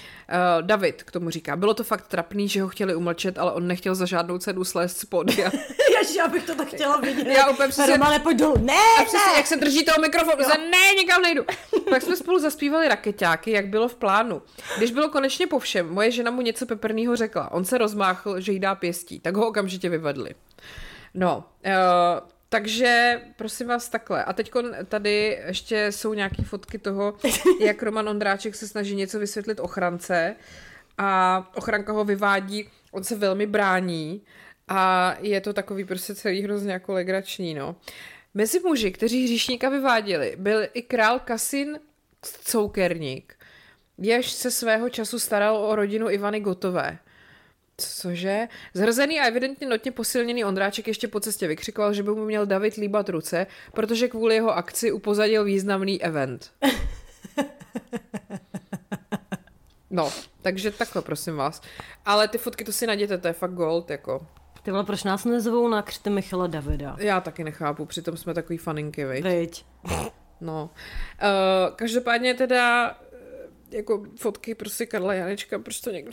David k tomu říká, bylo to fakt trapný, že ho chtěli umlčet, ale on nechtěl za žádnou cenu slézt z pódia. Ježiš, já bych to tak chtěla vidět. Já úplně přesně... Romane, pojď dolů. Ne, a přesně, ne. Jak se drží toho mikrofonu, že ne, nikam nejdu. Pak jsme spolu zaspívali Rakeťáky, jak bylo v plánu. Když bylo konečně po všem, moje žena mu něco peprnýho řekla. On se rozmáchl, že jí dá pěstí, tak ho okamžitě vyvedli. No, uh, takže prosím vás takhle. A teď tady ještě jsou nějaké fotky toho, jak Roman Ondráček se snaží něco vysvětlit ochrance a ochranka ho vyvádí, on se velmi brání a je to takový prostě celý hrozně jako legrační, no. Mezi muži, kteří hříšníka vyváděli, byl i král Kasin Coukerník, jež se svého času staral o rodinu Ivany Gotové. Cože? Zhrzený a evidentně notně posilněný Ondráček ještě po cestě vykřikoval, že by mu měl David líbat ruce, protože kvůli jeho akci upozadil významný event. No, takže takhle, prosím vás. Ale ty fotky, to si najděte, to je fakt gold, jako. Ty vole, proč nás nezvou na křty Michala Davida? Já taky nechápu, přitom jsme takový faninky, viď? Viď. No. Uh, každopádně teda... jako fotky prostě Karla Janečka, proč to někdo...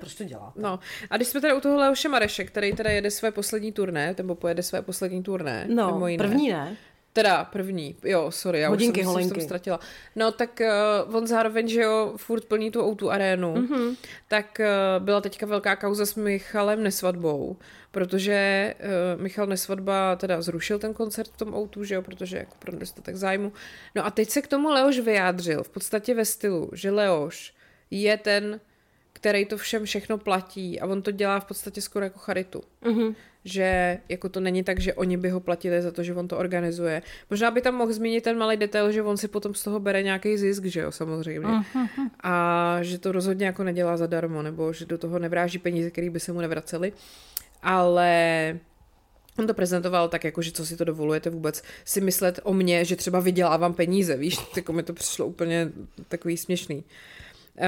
proč to dělá? No, a když jsme teda u toho Leoše Mareše, který teda jede své poslední turné, nebo pojede své poslední turné, no, mimo jiné. první ne. Teda první, jo, sorry, já hodinky, už jsem holenky. se v tom ztratila. No, tak uh, on zároveň, že jo, furt plní tu ó dvě arénu, mm-hmm. tak uh, byla teďka velká kauza s Michalem Nesvadbou, protože uh, Michal Nesvadba teda zrušil ten koncert v tom ó dvě, že jo, protože jako pro nedostatek zájmu. No a teď se k tomu Leoš vyjádřil, v podstatě ve stylu, že Leoš je ten, který to všem všechno platí a on to dělá v podstatě skoro jako charitu. Mm-hmm. Že jako to není tak, že oni by ho platili za to, že on to organizuje. Možná by tam mohl zmínit ten malý detail, že on si potom z toho bere nějaký zisk, že jo, samozřejmě. Mm-hmm. A že to rozhodně jako nedělá zadarmo, nebo že do toho nevráží peníze, které by se mu nevracely. Ale on to prezentoval tak jako, že co si to dovolujete vůbec si myslet o mně, že třeba vydělávám peníze, víš, tak mi to přišlo úplně takový směšný. Uh,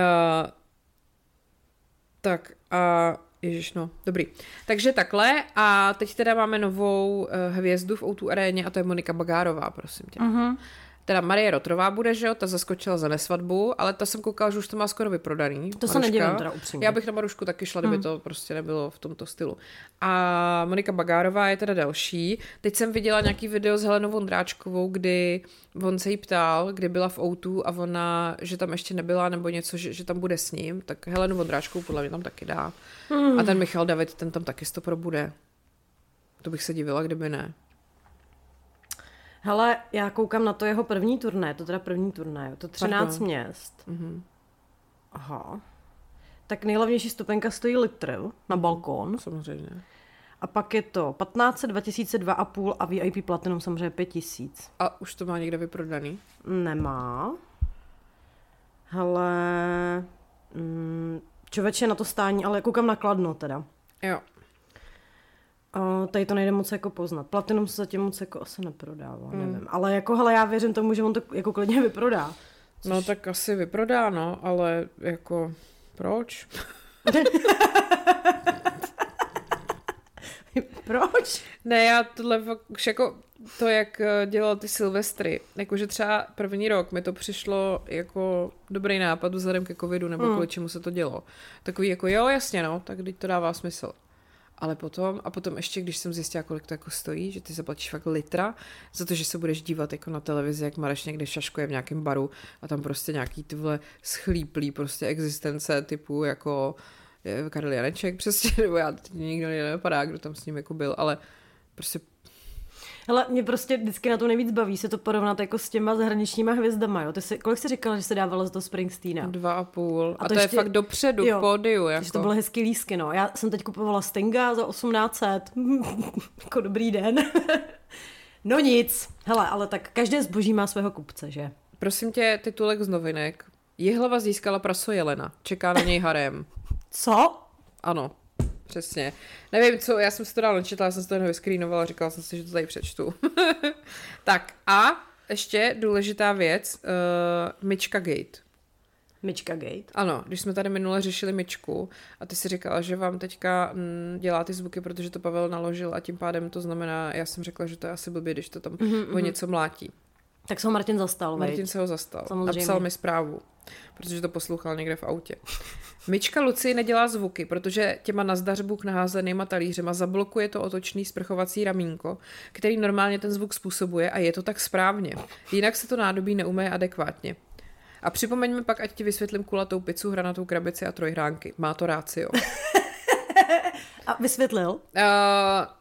tak a ježiš, no, dobrý. Takže takhle a teď teda máme novou uh, hvězdu v ó dvě aréně a to je Monika Bagárová, prosím tě. Uh-huh. Teda Marie Rotrová bude, že jo, ta zaskočila za Nesvatbu, ale ta jsem koukala, že už to má skoro vyprodaný. To se nedivím teda upřímně. Já bych na Marušku taky šla, kdyby hmm. to prostě nebylo v tomto stylu. A Monika Bagárová je teda další. Teď jsem viděla nějaký video s Helenou Ondráčkovou, kdy on se jí ptal, kdy byla v ó dvě a ona, že tam ještě nebyla nebo něco, že, že tam bude s ním, tak Helenu Ondráčkovou podle mě tam taky dá. Hmm. A ten Michal David, ten tam taky sto pro bude. To bych se divila, kdyby ne. Hele, já koukám na to jeho první turné, to teda první turné, to třináct Pardon. měst. Mm-hmm. Aha. Tak nejlevnější stupenka stojí litr na balkón. Samozřejmě. A pak je to patnáct set, dva tisíce, dva a půl a V I P Platinum samozřejmě pět tisíc. A už to má někde vyprodaný? Nemá. Hele, mm, člověče na to stání, ale koukám na Kladno teda. Jo. O, tady to nejde moc jako poznat. Platinum se zatím moc jako asi neprodává, hmm. nevím. Ale jako, hele, já věřím tomu, že on to jako klidně vyprodá. Což... No tak asi vyprodá, no, ale jako, proč? Proč? Ne, já tohle už jako, to jak dělal ty Silvestry, jakože třeba první rok mi to přišlo jako dobrý nápad vzhledem ke covidu, nebo hmm. kvůli čemu se to dělo. Takový jako, jo, jasně, no, tak teď to dává smysl. Ale potom, a potom ještě, když jsem zjistila, kolik to jako stojí, že ty zaplatíš fakt litra za to, že se budeš dívat jako na televizi, jak Mareš někde šaškuje v nějakém baru a tam prostě nějaký tyhle schlíplý prostě existence typu jako Karel Janeček přesně, nebo já teď nikdo nenapadá, kdo tam s ním jako byl, ale prostě... Hele, mě prostě vždycky na to nejvíc baví se to porovnat jako s těma zahraničníma hvězdama, jo. Ty jsi, kolik jsi říkala, že se dávalo za to Springsteena? Dva a půl. A, a to, to ještě, je fakt dopředu, v pódiu, jako. Takže to bylo hezký lísky, no. Já jsem teď kupovala Stinga za osmnáct set. Jako dobrý den. No nic. Hele, ale tak každé zboží má svého kupce, že? Prosím tě, titulek z novinek. Jihlava získala praso jelena. Čeká na něj harém. Co? Ano. Přesně. Nevím, co, já jsem si to dál nečetla, já jsem si to jenom vyscreenovala, říkala jsem si, že to tady přečtu. Tak a ještě důležitá věc, uh, Myčka Gate. Myčka Gate? Ano, když jsme tady minule řešili Myčku a ty si říkala, že vám teďka m, dělá ty zvuky, protože to Pavel naložil a tím pádem to znamená, já jsem řekla, že to je asi blbě, když to tam mm-hmm. o něco mlátí. Tak se ho Martin zastal, Martin veď? se ho zastal. Samozřejmě. Napsal mi zprávu, protože to poslouchal někde v autě. Myčka Lucie nedělá zvuky, protože těma na zdařbuk naházenýma talířema zablokuje to otočný sprchovací ramínko, který normálně ten zvuk způsobuje a je to tak správně. Jinak se to nádobí neumeje adekvátně. A připomeňme pak, ať ti vysvětlím kulatou pizzu, hranatou krabici a trojhránky. Má to rácio. A vysvětlil? Uh,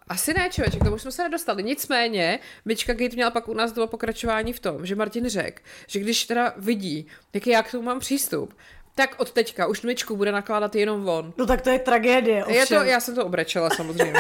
asi ne, člověček, k tomu jsme se nedostali. Nicméně, Myčka Gate měla pak u nás dole pokračování v tom, že Martin řekl, že když teda vidí, jak já k tomu mám přístup, tak od teďka už Myčku bude nakládat jenom von. No tak to je tragédie. Je to, já jsem to obrečela samozřejmě.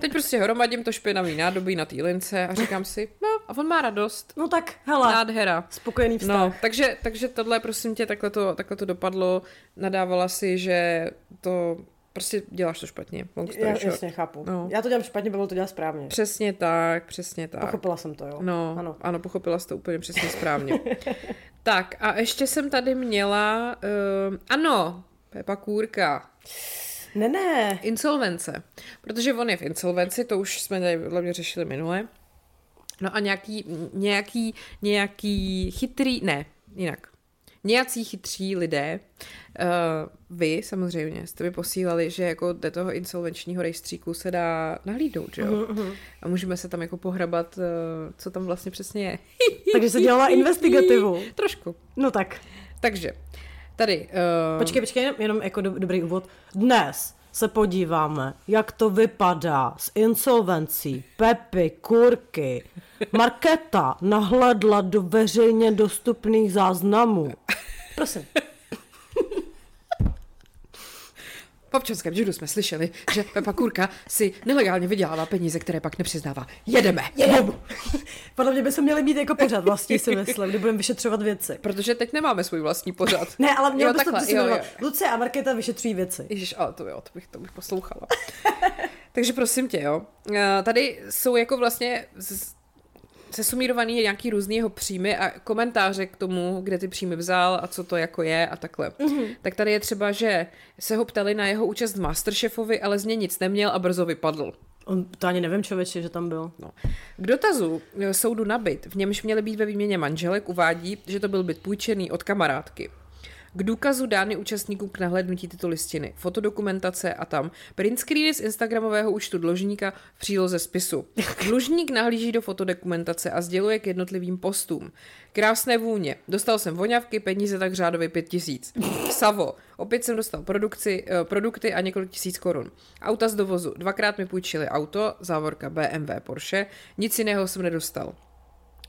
Teď prostě hromadím to špinavý nádobí na té lince a říkám si, no a on má radost. No tak, hele. Nádhera. Spokojený vztah. No, takže, takže tohle, prosím tě, takhle to, takhle to dopadlo. Nadávala si, že to... Prostě děláš to špatně. Já, jasně, chápu. No. Já to dělám špatně, bylo to dělat správně. Přesně tak, přesně tak. Pochopila jsem to, jo. No, ano, ano pochopila jsi to úplně přesně správně. Tak a ještě jsem tady měla, um, ano, Pepa Kůrka. Ne, ne. Insolvence. Protože on je v insolvenci, to už jsme tady hlavně řešili minule. No a nějaký, nějaký, nějaký chytrý, ne, jinak. Nějací chytří lidé, uh, vy samozřejmě jste mi posílali, že jako do toho insolvenčního rejstříku se dá nahlídnout, že jo? Uhum. A můžeme se tam jako pohrabat, uh, co tam vlastně přesně je. Takže se dělala investigativu. Trošku. No tak. Takže, tady... Uh... Počkej, počkej, jenom jako do, dobrý úvod. Dnes se podíváme, jak to vypadá s insolvencí Pepy Kůrky. Markéta nahlédla do veřejně dostupných záznamů. Prosím. V občanském judu jsme slyšeli, že Pepa Kůrka si nelegálně vydělává peníze, které pak nepřiznává. Jedeme! Jedeme! Podle mě bychom měli mít jako pořád vlastní, si myslím, kdy budeme vyšetřovat věci. Protože teď nemáme svůj vlastní pořad. Ne, ale měl byste to si jmenovat. Lucie a Markéta vyšetřují věci. Ježiš, ale to jo, to bych, to bych poslouchala. Takže prosím tě, jo. Tady jsou jako vlastně sesumírovaný nějaký různý jeho příjmy a komentáře k tomu, kde ty příjmy vzal a co to jako je a takhle. Mm-hmm. Tak tady je třeba, že se ho ptali na jeho účast v Masterchefovi, ale z něj nic neměl a brzo vypadl. On, to ani nevím, člověče, že tam byl. No. K dotazu soudu na byt, v němž měly být ve výměně manželek, uvádí, že to byl byt půjčený od kamarádky. K důkazu dány účastníkům k nahlédnutí tyto listiny, fotodokumentace a tam print screeny z instagramového účtu dlužníka v příloze spisu. Dlužník nahlíží do fotodokumentace a sděluje k jednotlivým postům. Krásné vůně. Dostal jsem voňavky, peníze tak řádově pět tisíc. Savo. Opět jsem dostal produkci, produkty a několik tisíc korun. Auta z dovozu. Dvakrát mi půjčili auto, závorka bé em vé Porsche. Nic jiného jsem nedostal.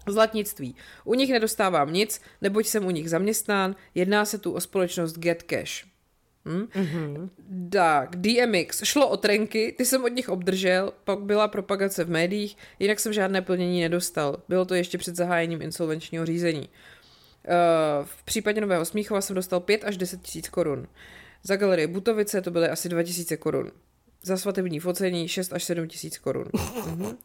Zlatnictví. U nich nedostávám nic, neboť jsem u nich zaměstnán, jedná se tu o společnost Get Cash. Hm? Mm-hmm. Tak, dé em iks. Šlo o trenky, ty jsem od nich obdržel, pak byla propagace v médiích, jinak jsem žádné plnění nedostal. Bylo to ještě před zahájením insolvenčního řízení. V případě Nového Smíchova jsem dostal pět až deset tisíc korun. Za galerii Butovice to byly asi dva tisíce korun. Za svatební focení šest až sedm tisíc korun. Mhm.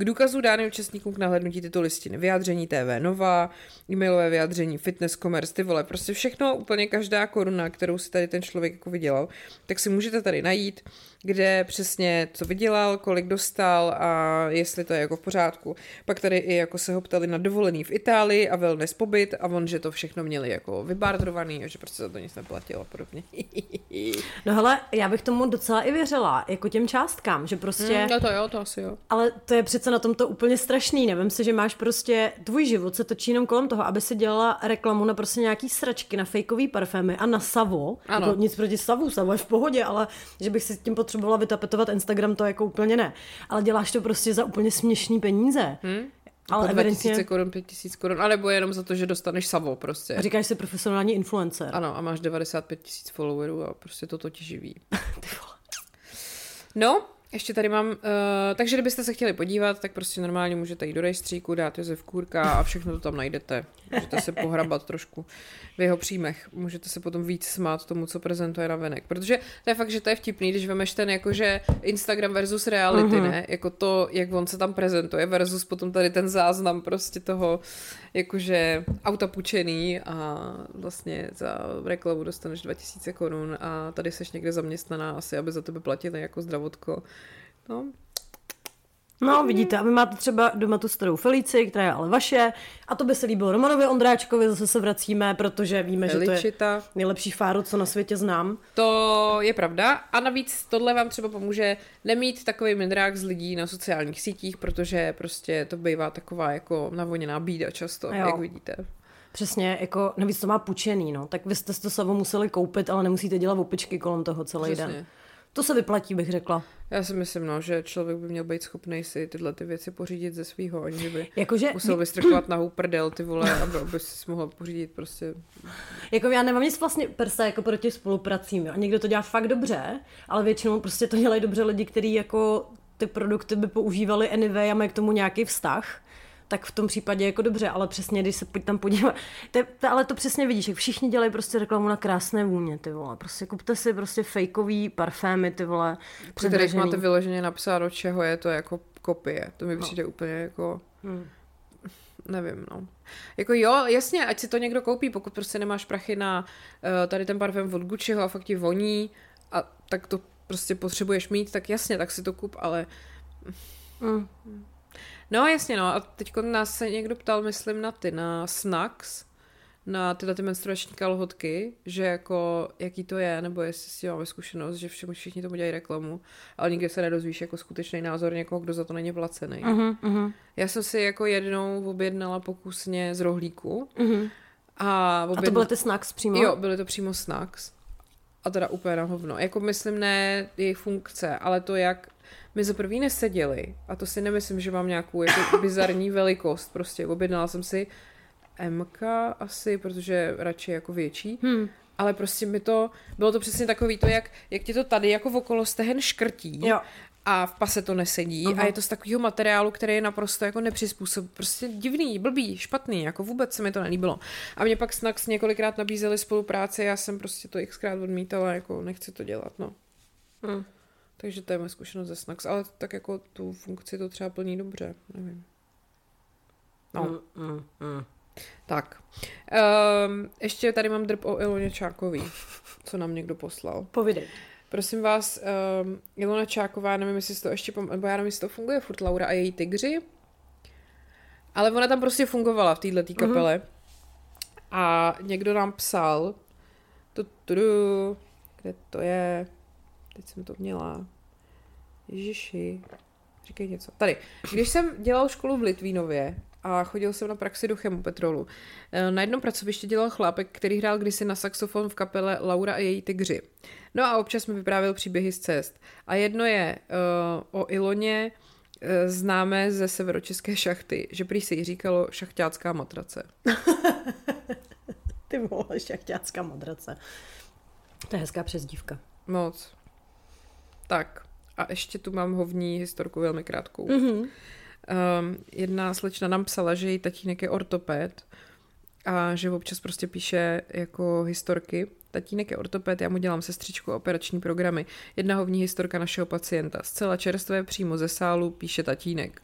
K důkazu dány účastníkům k nahlédnutí tyto listiny. Vyjádření té vé Nova, e-mailové vyjádření Fitness Commerce, ty vole, prostě všechno, úplně každá koruna, kterou si tady ten člověk jako vydělal, tak si můžete tady najít, kde přesně co vydělal, kolik dostal a jestli to je jako v pořádku. Pak tady i jako se ho ptali na dovolený v Itálii a wellness pobyt a on, že to všechno měli jako vybardrovaný a že prostě za to nic neplatilo a podobně. No hele, já bych tomu docela i věřila, jako těm částkám, že prostě... Mm, no to jo, to asi jo. Ale to je přece na tom to úplně strašný, nevím si, že máš prostě, tvůj život se točí jenom kolem toho, aby si dělala reklamu na prostě nějaký sračky, na fejkový parfémy a na Savo. Ano. Nic proti Savu, Savo je v pohodě, ale že bych si tím potřebovala vytapetovat Instagram, to jako úplně ne. Ale děláš to prostě za úplně směšný peníze. Hmm? Ale evidentně... dva tisíce korun, pět tisíc korun, anebo jenom za to, že dostaneš Savo prostě. A říkáš si profesionální influencer. Ano, a máš devadesát pět tisíc followerů a prostě to to ti živí. Ty vole. No, ještě tady mám, uh, takže kdybyste se chtěli podívat, tak prostě normálně můžete jít do rejstříku, dát Josef Kůrka a všechno to tam najdete. Můžete se pohrabat trošku v jeho příjmech. Můžete se potom víc smát tomu, co prezentuje na venek. Protože to je fakt, že to je vtipný, když vemeš ten jakože Instagram versus reality, uh-huh. ne? Jako to, jak on se tam prezentuje versus potom tady ten záznam prostě toho, jakože auta půjčený a vlastně za reklamu dostaneš dva tisíce korun a tady seš někde zaměstnaná asi, aby za tebe platili jako zdravotko. No. No, vidíte, a vy máte třeba doma tu starou Felici, která je ale vaše, a to by se líbilo Romanovi Ondráčkovi, zase se vracíme, protože víme, Feličita. Že to je nejlepší fáro, co na světě znám. To je pravda a navíc tohle vám třeba pomůže nemít takový mindrák z lidí na sociálních sítích, protože prostě to bývá taková jako navoněná bída často, jak vidíte. Přesně, jako navíc to má půjčený, no, tak vy jste to Savo museli koupit, ale nemusíte dělat opičky kolem toho celý Přesně. den. To se vyplatí, bych řekla. Já si myslím, no, že člověk by měl být schopný si tyhle ty věci pořídit ze svýho, aniž by jakože... musel vystrkovat nahou prdel, ty vole, aby, aby si mohla pořídit prostě. Jako já nemám nic vlastně prsa jako proti spolupracím, jo. A někdo to dělá fakt dobře, ale většinou prostě to dělají dobře lidi, kteří jako ty produkty by používali anyway a mají k tomu nějaký vztah. Tak v tom případě jako dobře, ale přesně, když se pojď tam podívat, to, to, ale to přesně vidíš, jak všichni dělají prostě reklamu na krásné vůně, ty vole, prostě kupte si prostě fejkový parfémy, ty vole, při kterých máte vyloženě napsáno, do čeho je to jako kopie, to mi přijde no. úplně jako... Hmm. Nevím, no. Jako jo, jasně, ať si to někdo koupí, pokud prostě nemáš prachy na tady ten parfém od Gucciho a fakt ti voní a tak to prostě potřebuješ mít, tak jasně, tak si to kup, ale... Hmm. No jasně, no a teďko nás se někdo ptal, myslím na ty, na snacks, na tyhle ty menstruační kalhotky, že jako jaký to je, nebo jestli si máme zkušenost, že všem, všichni tomu dělají reklamu, ale nikdy se nedozvíš jako skutečný názor někoho, kdo za to není placený. Uh-huh, uh-huh. Já jsem si jako jednou objednala pokusně z rohlíku. Uh-huh. A, objedna... a to byly ty snacks přímo? Jo, byly to přímo snacks. A teda úplně na hovno. Jako myslím ne jejich funkce, ale to jak my za první neseděli a to si nemyslím, že mám nějakou jako bizarní velikost. Prostě objednala jsem si em ká asi, protože radši jako větší. Hmm. ale prostě mi to, bylo to přesně takový to, jak, jak ti to tady jako okolo stehen škrtí. Jo. A v pase to nesedí. Aha. A je to z takového materiálu, který je naprosto jako nepřizpůsob, prostě divný, blbý, špatný, jako vůbec se mi to nelíbilo. A mě pak Snax několikrát nabízeli spolupráci, já jsem prostě to xkrát odmítala, jako nechci to dělat, no. Hmm. Takže to je moje zkušenost ze Snax, ale tak jako tu funkci to třeba plní dobře, nevím. No. Mm, mm, mm. Tak. Um, ještě tady mám drb o Iloně Čákový, co nám někdo poslal. Povídej. Prosím vás, um, Ilona Čáková, nevím, jestli to ještě, nebo já nevím, jestli to funguje furt, Laura a její tygři, ale ona tam prostě fungovala v této kapele. Mm-hmm. A někdo nám psal, tu, tu, tu, kde to je, teď jsem to měla, ježiši, říkej něco, tady, když jsem dělal školu v Litvínově a chodil jsem na praxi do chemopetrolu, na jednom pracovišti dělal chlápek, který hrál kdysi na saxofon v kapele Laura a její tygři. No a občas mi vyprávěl příběhy z cest. A jedno je uh, o Iloně uh, známé ze severočeské šachty, že prý se jí říkalo šachťácká matrace. Ty vole, šachťácká matrace. To je hezká přezdívka. Moc. Tak. A ještě tu mám hovní historku velmi krátkou. Mm-hmm. Um, jedna slečna nám psala, že její tatínek je ortoped a že občas prostě píše jako historky. Tatínek je ortoped, já mu dělám sestřičku, operační programy. Jedna hovní historka našeho pacienta. Zcela čerstvé přímo ze sálu, píše tatínek.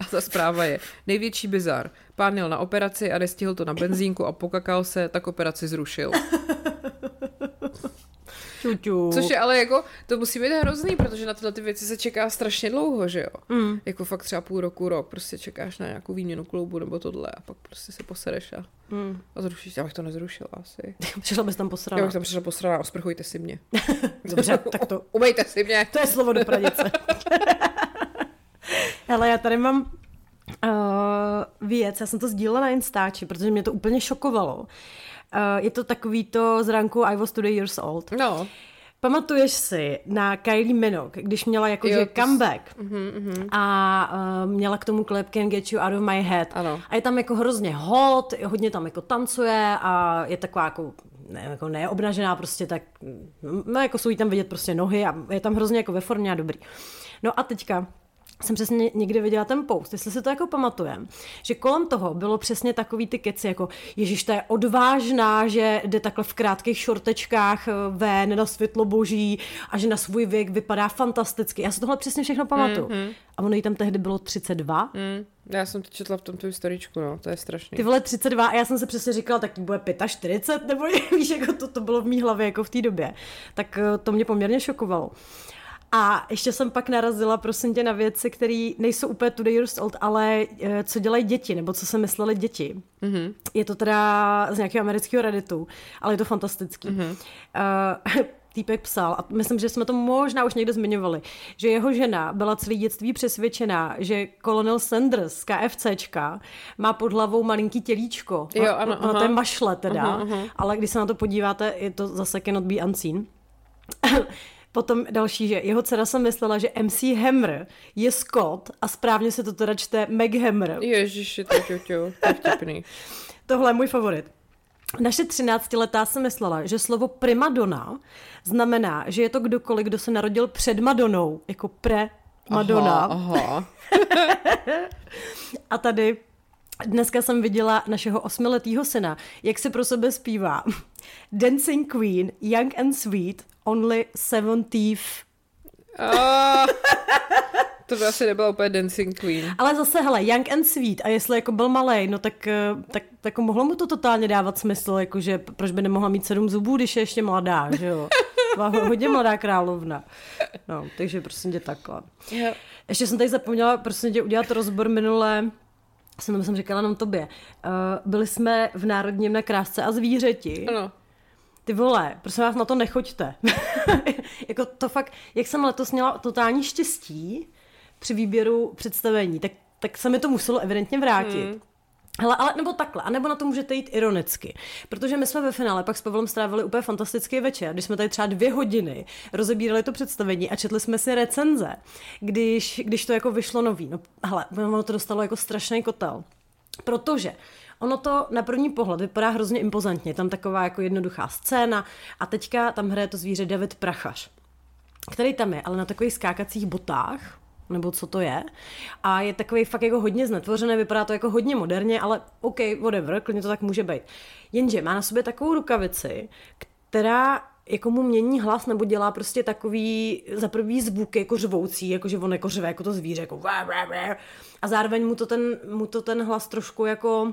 A ta zpráva je největší bizar. Pán jel na operaci a nestihl to na benzínku a pokakal se, tak operaci zrušil. Což je ale jako, to musí být hrozný, protože na tyhle ty věci se čeká strašně dlouho, že jo? Mm. Jako fakt třeba půl roku, rok, prostě čekáš na nějakou výměnu kloubu nebo tohle a pak prostě se posereš a, mm. a zrušíš. Já bych to nezrušila asi. Přišla bys tam posraná. Já bych tam přišla posraná, osprchujte si mě. Dobře, tak to... Umejte si mě. To je slovo do pranice. Hele, já tady mám uh, věc, já jsem to sdílela na Instači, protože mě to úplně šokovalo. Uh, je to takový to z ranku I was today years old. No. Pamatuješ si na Kylie Minogue, když měla jakože comeback mm-hmm, mm-hmm. a uh, měla k tomu klip Can't Get You Out of My Head. Ano. A je tam jako hrozně hot, hodně tam jako tancuje a je taková jako, ne, jako neobnažená prostě tak, no jako jsou jí tam vidět prostě nohy a je tam hrozně jako ve formě a dobrý. No a teďka jsem přesně někde viděla ten post, jestli si to jako pamatujem, že kolem toho bylo přesně takový ty keci, jako ježiš, ta je odvážná, že jde takhle v krátkých šortečkách ven na světlo boží a že na svůj věk vypadá fantasticky. Já si tohle přesně všechno pamatuju. Mm-hmm. A ono jí tam tehdy bylo třicet dva. Mm. Já jsem to četla v tom tu storičku, no, to je strašný. Ty vole třicet dva a já jsem se přesně říkala, tak jí bude čtyřicet pět nebo víš, jako to, to bylo v mý hlavě jako v té době. Tak to mě poměrně šokovalo. A ještě jsem pak narazila, prosím tě, na věci, které nejsou úplně today years old, ale co dělají děti, nebo co se mysleli děti. Mm-hmm. Je to teda z nějakého amerického Redditu, ale je to fantastický. Mm-hmm. Uh, týpek psal, a myslím, že jsme to možná už někde zmiňovali, že jeho žena byla celý dětství přesvědčená, že kolonel Sanders z KFCčka má pod hlavou malinký tělíčko. Jo, ano, no, no, to je mašle teda, aha, aha. Ale když se na to podíváte, je to zase cannot be unseen. Potom další, že jeho dcera jsem myslela, že M C Hammer je Scott a správně se to teda čte Mac Hammer. Ježiši, to je vtipný. Tohle je můj favorit. Naše třináctiletá jsem myslela, že slovo primadona znamená, že je to kdokoliv, kdo se narodil před Madonou, jako pre-Madonna. Aha, aha. A tady dneska jsem viděla našeho osmiletýho syna, jak se pro sebe zpívá Dancing Queen, Young and Sweet, Only Seventeenth. Oh, to by asi nebyla úplně Dancing Queen. Ale zase, hele, Young and Sweet, a jestli jako byl malej, no tak, tak, tak mohlo mu to totálně dávat smysl, jakože proč by nemohla mít sedm zubů, když je ještě mladá, že jo? Byla hodně mladá královna. No, takže prosím tě takhle. Yep. Ještě jsem tady zapomněla, prosím tě, udělat rozbor minulé. Jsem tam jsem říkala jenom tobě. Uh, byli jsme v Národním na Krásce a zvířeti. Ano. Ty vole, prosím vás, na to nechoďte. Jako to fakt, jak jsem letos měla totální štěstí při výběru představení, tak, tak se mi to muselo evidentně vrátit. Hmm. Hele, ale nebo takhle, anebo na to můžete jít ironicky. Protože my jsme ve finále pak s Pavlem strávili úplně fantastický večer, když jsme tady třeba dvě hodiny rozebírali to představení a četli jsme si recenze, když, když to jako vyšlo nový. No hele, ono to dostalo jako strašný kotel. Protože Ono to na první pohled vypadá hrozně impozantně, tam taková jako jednoduchá scéna a teďka tam hraje to zvíře David Prachař, který tam je, ale na takových skákacích botách, nebo co to je, a je takový fakt jako hodně znetvořené, vypadá to jako hodně moderně, ale OK, whatever, klidně to tak může být. Jenže má na sobě takovou rukavici, která jako mu mění hlas nebo dělá prostě takový za prvý zvuky jako řvoucí, jakože on jako řve jako to zvíře, jako a zároveň mu to ten, mu to ten hlas trošku jako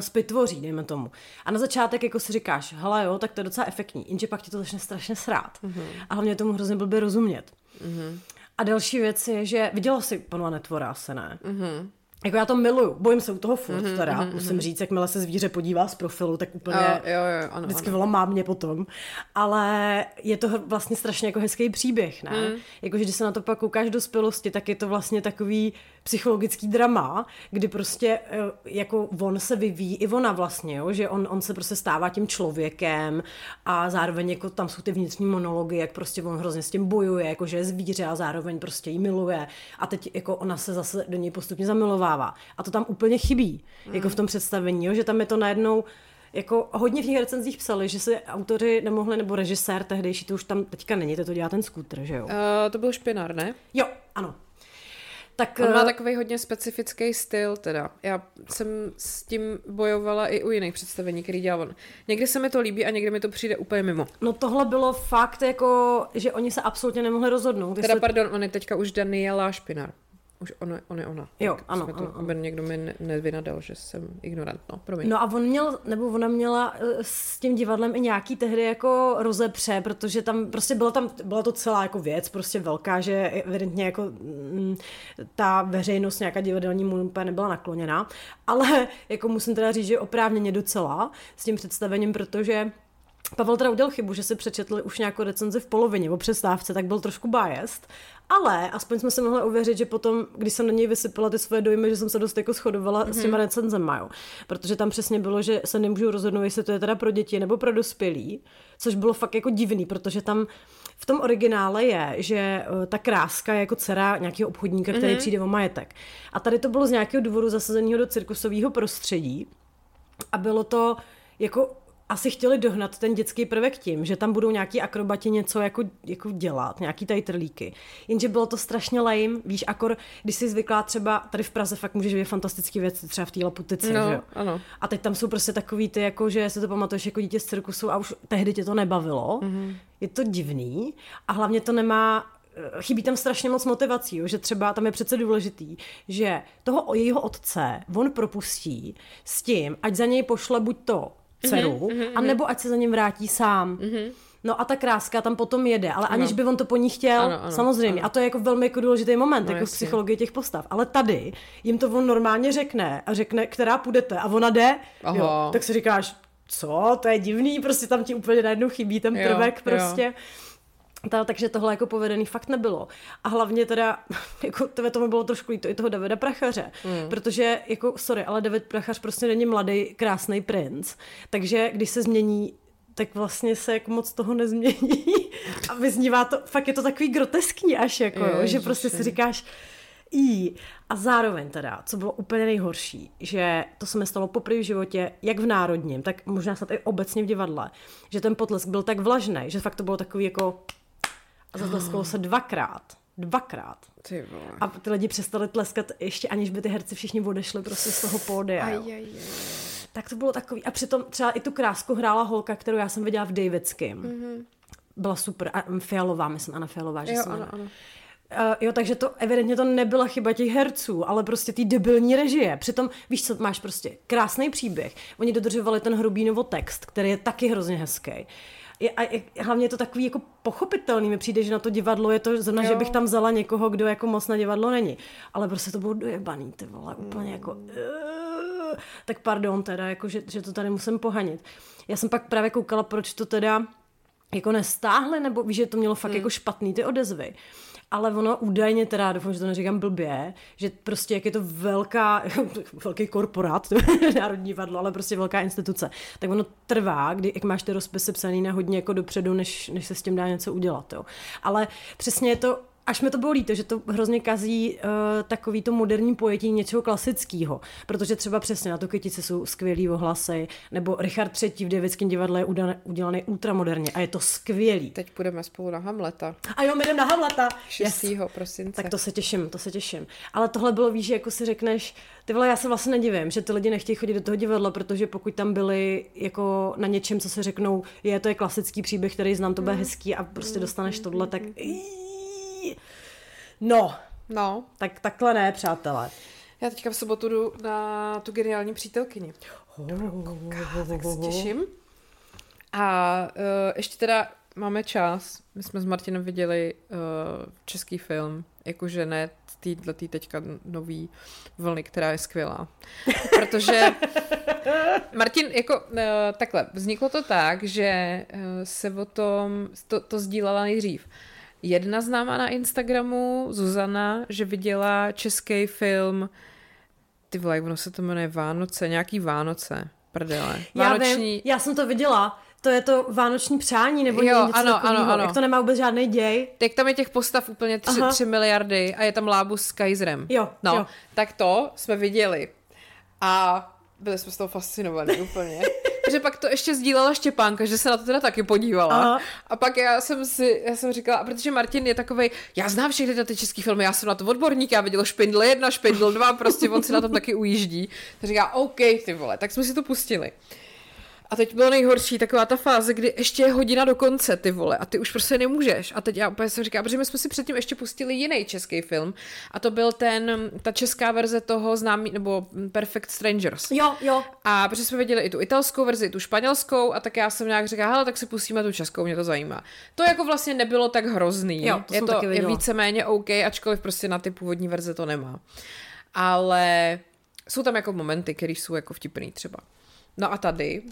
zpytvoří, dejme tomu. A na začátek jako si říkáš, hele jo, tak to je docela efektní, jenže pak ti to začne strašně srát. Mm-hmm. A hlavně tomu hrozně blbě rozumět. Mm-hmm. A další věc je, že viděla jsi Panu a netvora se, ne? Mm-hmm. Jako já to miluju, bojím se u toho furt, mm-hmm, teda, mm-hmm. musím říct, jakmile se zvíře podívá z profilu, tak úplně oh, jo, jo, ano, vždycky volám mámě potom. Ale je to vlastně strašně jako hezký příběh, ne? Mm. Jakože když se na to pak koukáš do dospělosti, tak je to vlastně takový psychologický drama, kdy prostě jako on se vyvíjí, i ona vlastně, jo? Že on, on se prostě stává tím člověkem a zároveň jako tam jsou ty vnitřní monology, jak prostě on hrozně s tím bojuje, jakože je zvíře a zároveň prostě jí miluje a teď jako ona se zase do něj postupně zamilovává a to tam úplně chybí, mm. jako v tom představení, jo? Že tam je to najednou jako hodně v těch recenzích psali, že se autoři nemohli, nebo režisér tehdejší, to už tam teďka není, to dělá ten Skútr, že jo? Uh, to byl Špinar, ne? Jo, ano. Tak, on má takový hodně specifický styl teda. Já jsem s tím bojovala i u jiných představení, který dělal on. Někdy se mi to líbí a někdy mi to přijde úplně mimo. No tohle bylo fakt jako, že oni se absolutně nemohli rozhodnout. Teda jestli... pardon, on je teďka už Daniela Špinar. Už on, on je ona. Jo, tak ano, ano, to, ano. Někdo mi ne, nevynadal, že jsem ignorant, no, promiň. No a on měl, nebo ona měla s tím divadlem i nějaký tehdy jako rozepře, protože tam prostě byla tam, byla to celá jako věc, prostě velká, že evidentně jako m, ta veřejnost nějaká divadelní mlupa nebyla nakloněná, ale jako musím teda říct, že oprávněně docela s tím představením, protože Pavel teda udělal chybu, že si přečetl už nějakou recenzi v polovině o přestávce, tak byl trošku biased, ale aspoň jsme se mohli uvěřit, že potom, když jsem na něj vysypala ty svoje dojmy, že jsem se dost jako shodovala mm-hmm. s těma recenzema, jo. Protože tam přesně bylo, že se nemůžu rozhodnout, jestli to je teda pro děti nebo pro dospělí, což bylo fakt jako divný, protože tam v tom originále je, že ta kráska je jako dcera nějakého obchodníka, který mm-hmm. přijde o majetek. A tady to bylo z nějakého důvodu zasazeného do cirkusového prostředí a bylo to jako asi chtěli dohnat ten dětský prvek tím, že tam budou nějaký akrobati něco jako, jako dělat, nějaký tajtrlíky. Jenže bylo to strašně lame, víš, akor, když jsi zvyklá třeba, tady v Praze fakt můžeš vidět fantastické věci, třeba v té Laputici, no, že jo? Ano. A teď tam jsou prostě takový ty, jako, že se to pamatuješ jako dítě z cirkusu a už tehdy tě to nebavilo. Mm-hmm. Je to divný a hlavně to nemá, chybí tam strašně moc motivací, jo? Že třeba tam je přece důležitý, že toho jejího otce on propustí s tím, ať za něj pošle buď to dceru, mm-hmm, a nebo ať se za ním vrátí sám. Mm-hmm. No a ta kráska tam potom jede, ale aniž ano. by on to po ní chtěl, ano, ano, samozřejmě. Ano. A to je jako velmi jako důležitý moment, no, jako jasný. V psychologii těch postav. Ale tady jim to on normálně řekne a řekne, která půjdete a ona jde, jo, tak si říkáš, co, to je divný, prostě tam ti úplně najednou chybí ten prvek, jo, prostě. Jo. Ta, takže tohle jako povedený fakt nebylo. A hlavně teda, jako to mi bylo trošku líto i toho Davida Prachaře, mm. protože, jako sorry, ale David Prachař prostě není mladý, krásný princ. Takže když se změní, tak vlastně se jako moc toho nezmění. A vyznívá to, fakt je to takový groteskní až, jako, jo, že ježiši. Prostě si říkáš i. A zároveň teda, co bylo úplně nejhorší, že to se mi stalo poprvé v životě, jak v Národním, tak možná snad i obecně v divadle, že ten potlesk byl tak vlažnej, že fakt to bylo takový jako a zatleskalo se dvakrát. Dvakrát. Ty a ty lidi přestali tleskat ještě, aniž by ty herci všichni odešli prostě z toho pódia. Tak to bylo takový. A přitom třeba i tu krásku hrála holka, kterou já jsem viděla v Davidském. Mm-hmm. Byla super. A Fialová, myslím, Anna Fialová, že jo, jsem ano, ano. Uh, jo, takže to evidentně to nebyla chyba těch herců, ale prostě ty debilní režie. Přitom, víš co, máš prostě krásný příběh. Oni dodržovali ten Hrubínovo text, který je taky hrozně hezký. A hlavně je to takový jako pochopitelný, mi přijde, že na to divadlo je to zrovna, že bych tam vzala někoho, kdo jako moc na divadlo není. Ale prostě to bylo dojebaný, ty vole, úplně mm. jako... Uh, tak pardon teda, jako, že, že to tady musím pohanit. Já jsem pak právě koukala, proč to teda jako nestáhli, nebo víš, že to mělo fakt mm. jako špatný ty odezvy. Ale ono údajně teda, doufám, že to neříkám blbě, že prostě jak je to velká, velký korporát, to je Národní divadlo, ale prostě velká instituce, tak ono trvá, kdy, jak máš ty rozpisy psaný na hodně jako dopředu, než, než se s tím dá něco udělat. Jo. Ale přesně je to Až mi to bylo líto, že to hrozně kazí uh, takový to moderní pojetí něčeho klasického, protože třeba přesně na to Kytice jsou skvělý ohlasy, nebo Richard třetí v Davidském divadle je udané, udělaný ultramoderně a je to skvělý. Teď půjdeme spolu na Hamleta. A jo, my jdeme na Hamleta. šestého prosince. Tak to se těším, to se těším. Ale tohle bylo, víš, jako si řekneš, ty vole, já se vlastně nedivím, že ty lidi nechtějí chodit do toho divadla, protože pokud tam byli jako na něčem, co se řeknou, je to je klasický příběh, který znám, to bude hezký a prostě dostaneš tohle, tak No, no, tak takhle ne, přátelé. Já teďka v sobotu jdu na tu geniální přítelkyni. Kouká, tak se těším. A uh, ještě teda máme čas. My jsme s Martinem viděli uh, český film, jakože ne týhletý teďka nový vlny, která je skvělá. Protože Martin, jako uh, takhle, vzniklo to tak, že uh, se o tom, to, to sdílela nejdřív. Jedna známá na Instagramu, Zuzana, že viděla český film, ty vole, ono se to jmenuje Vánoce, nějaký Vánoce, prdele. Vánoční... Já vím, já jsem to viděla, to je to Vánoční přání, nebo jo, něco ano, takového, ano, ano. Jak to nemá vůbec žádný děj. Tak tam je těch postav úplně tři, tři miliardy a je tam lábus s kajzrem. Jo, no, jo. Tak to jsme viděli a byli jsme z toho fascinovaní úplně. Že pak to ještě sdílela Štěpánka, že se na to teda taky podívala. Aha. A pak já jsem si, já jsem říkala, protože Martin je takovej, já znám všechny ty český filmy, já jsem na to odborník, já viděla Špindl jedna, Špindl dva, prostě on si na tom taky ujíždí. Tak říká, OK, ty vole, tak jsme si to pustili. A teď bylo nejhorší taková ta fáze, kdy ještě je hodina do konce, ty vole, a ty už prostě nemůžeš. A teď já úplně jsem říkala, protože my jsme si předtím ještě pustili jiný český film a to byl ten, ta česká verze toho známý, nebo Perfect Strangers. Jo, jo. A protože jsme viděli i tu italskou verzi, i tu španělskou a tak já jsem nějak říkala, hele, tak si pustíme tu českou, mě to zajímá. To jako vlastně nebylo tak hrozný. Jo, to je to je víceméně OK, ačkoliv prostě na ty původní verze to nemá. Ale jsou tam jako momenty, které jsou jako vtipný třeba. No a tady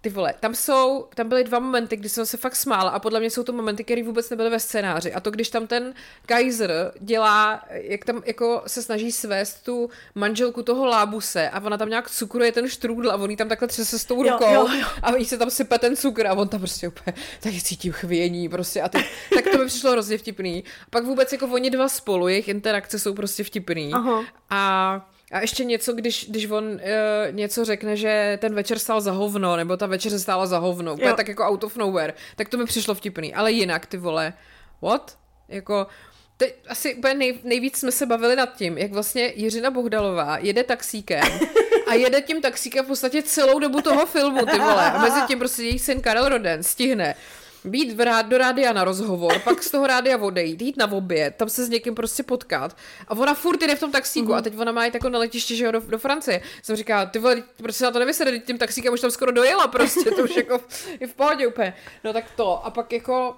ty vole, tam jsou, tam byly dva momenty, kdy jsem se fakt smála a podle mě jsou to momenty, které vůbec nebyly ve scénáři. A to, když tam ten Kaiser dělá, jak tam jako se snaží svést tu manželku toho lábuse a ona tam nějak cukruje ten štrůdl a on jí tam takhle třese s tou rukou jo, jo, jo. A jí se tam sype ten cukr a on tam prostě úplně taky cítím chvění prostě a ty, tak to mi přišlo hrozně vtipný. Pak vůbec jako oni dva spolu, jejich interakce jsou prostě vtipný. Aha. A A ještě něco, když, když on uh, něco řekne, že ten večer stál za hovno, nebo ta večeře stála za hovno, úplně tak jako out of nowhere, tak to mi přišlo vtipný. Ale jinak, ty vole, what? Jako, teď asi úplně nej, nejvíc jsme se bavili nad tím, jak vlastně Jiřina Bohdalová jede taxíkem a jede tím taxíkem v podstatě celou dobu toho filmu, ty vole. A mezi tím prostě její syn Karel Roden stihne být v rád, do rádia na rozhovor, pak z toho rádia odejít, jít na oběd, tam se s někým prostě potkat. A ona furt jde v tom taxíku, mm-hmm. a teď ona má jít jako na letiště, že jo, do, do Francie. Jsem říkala, ty vole, proč se na to nevysede, tím taxíkem už tam skoro dojela prostě, to už jako je v pohodě úplně. No tak to, a pak jako,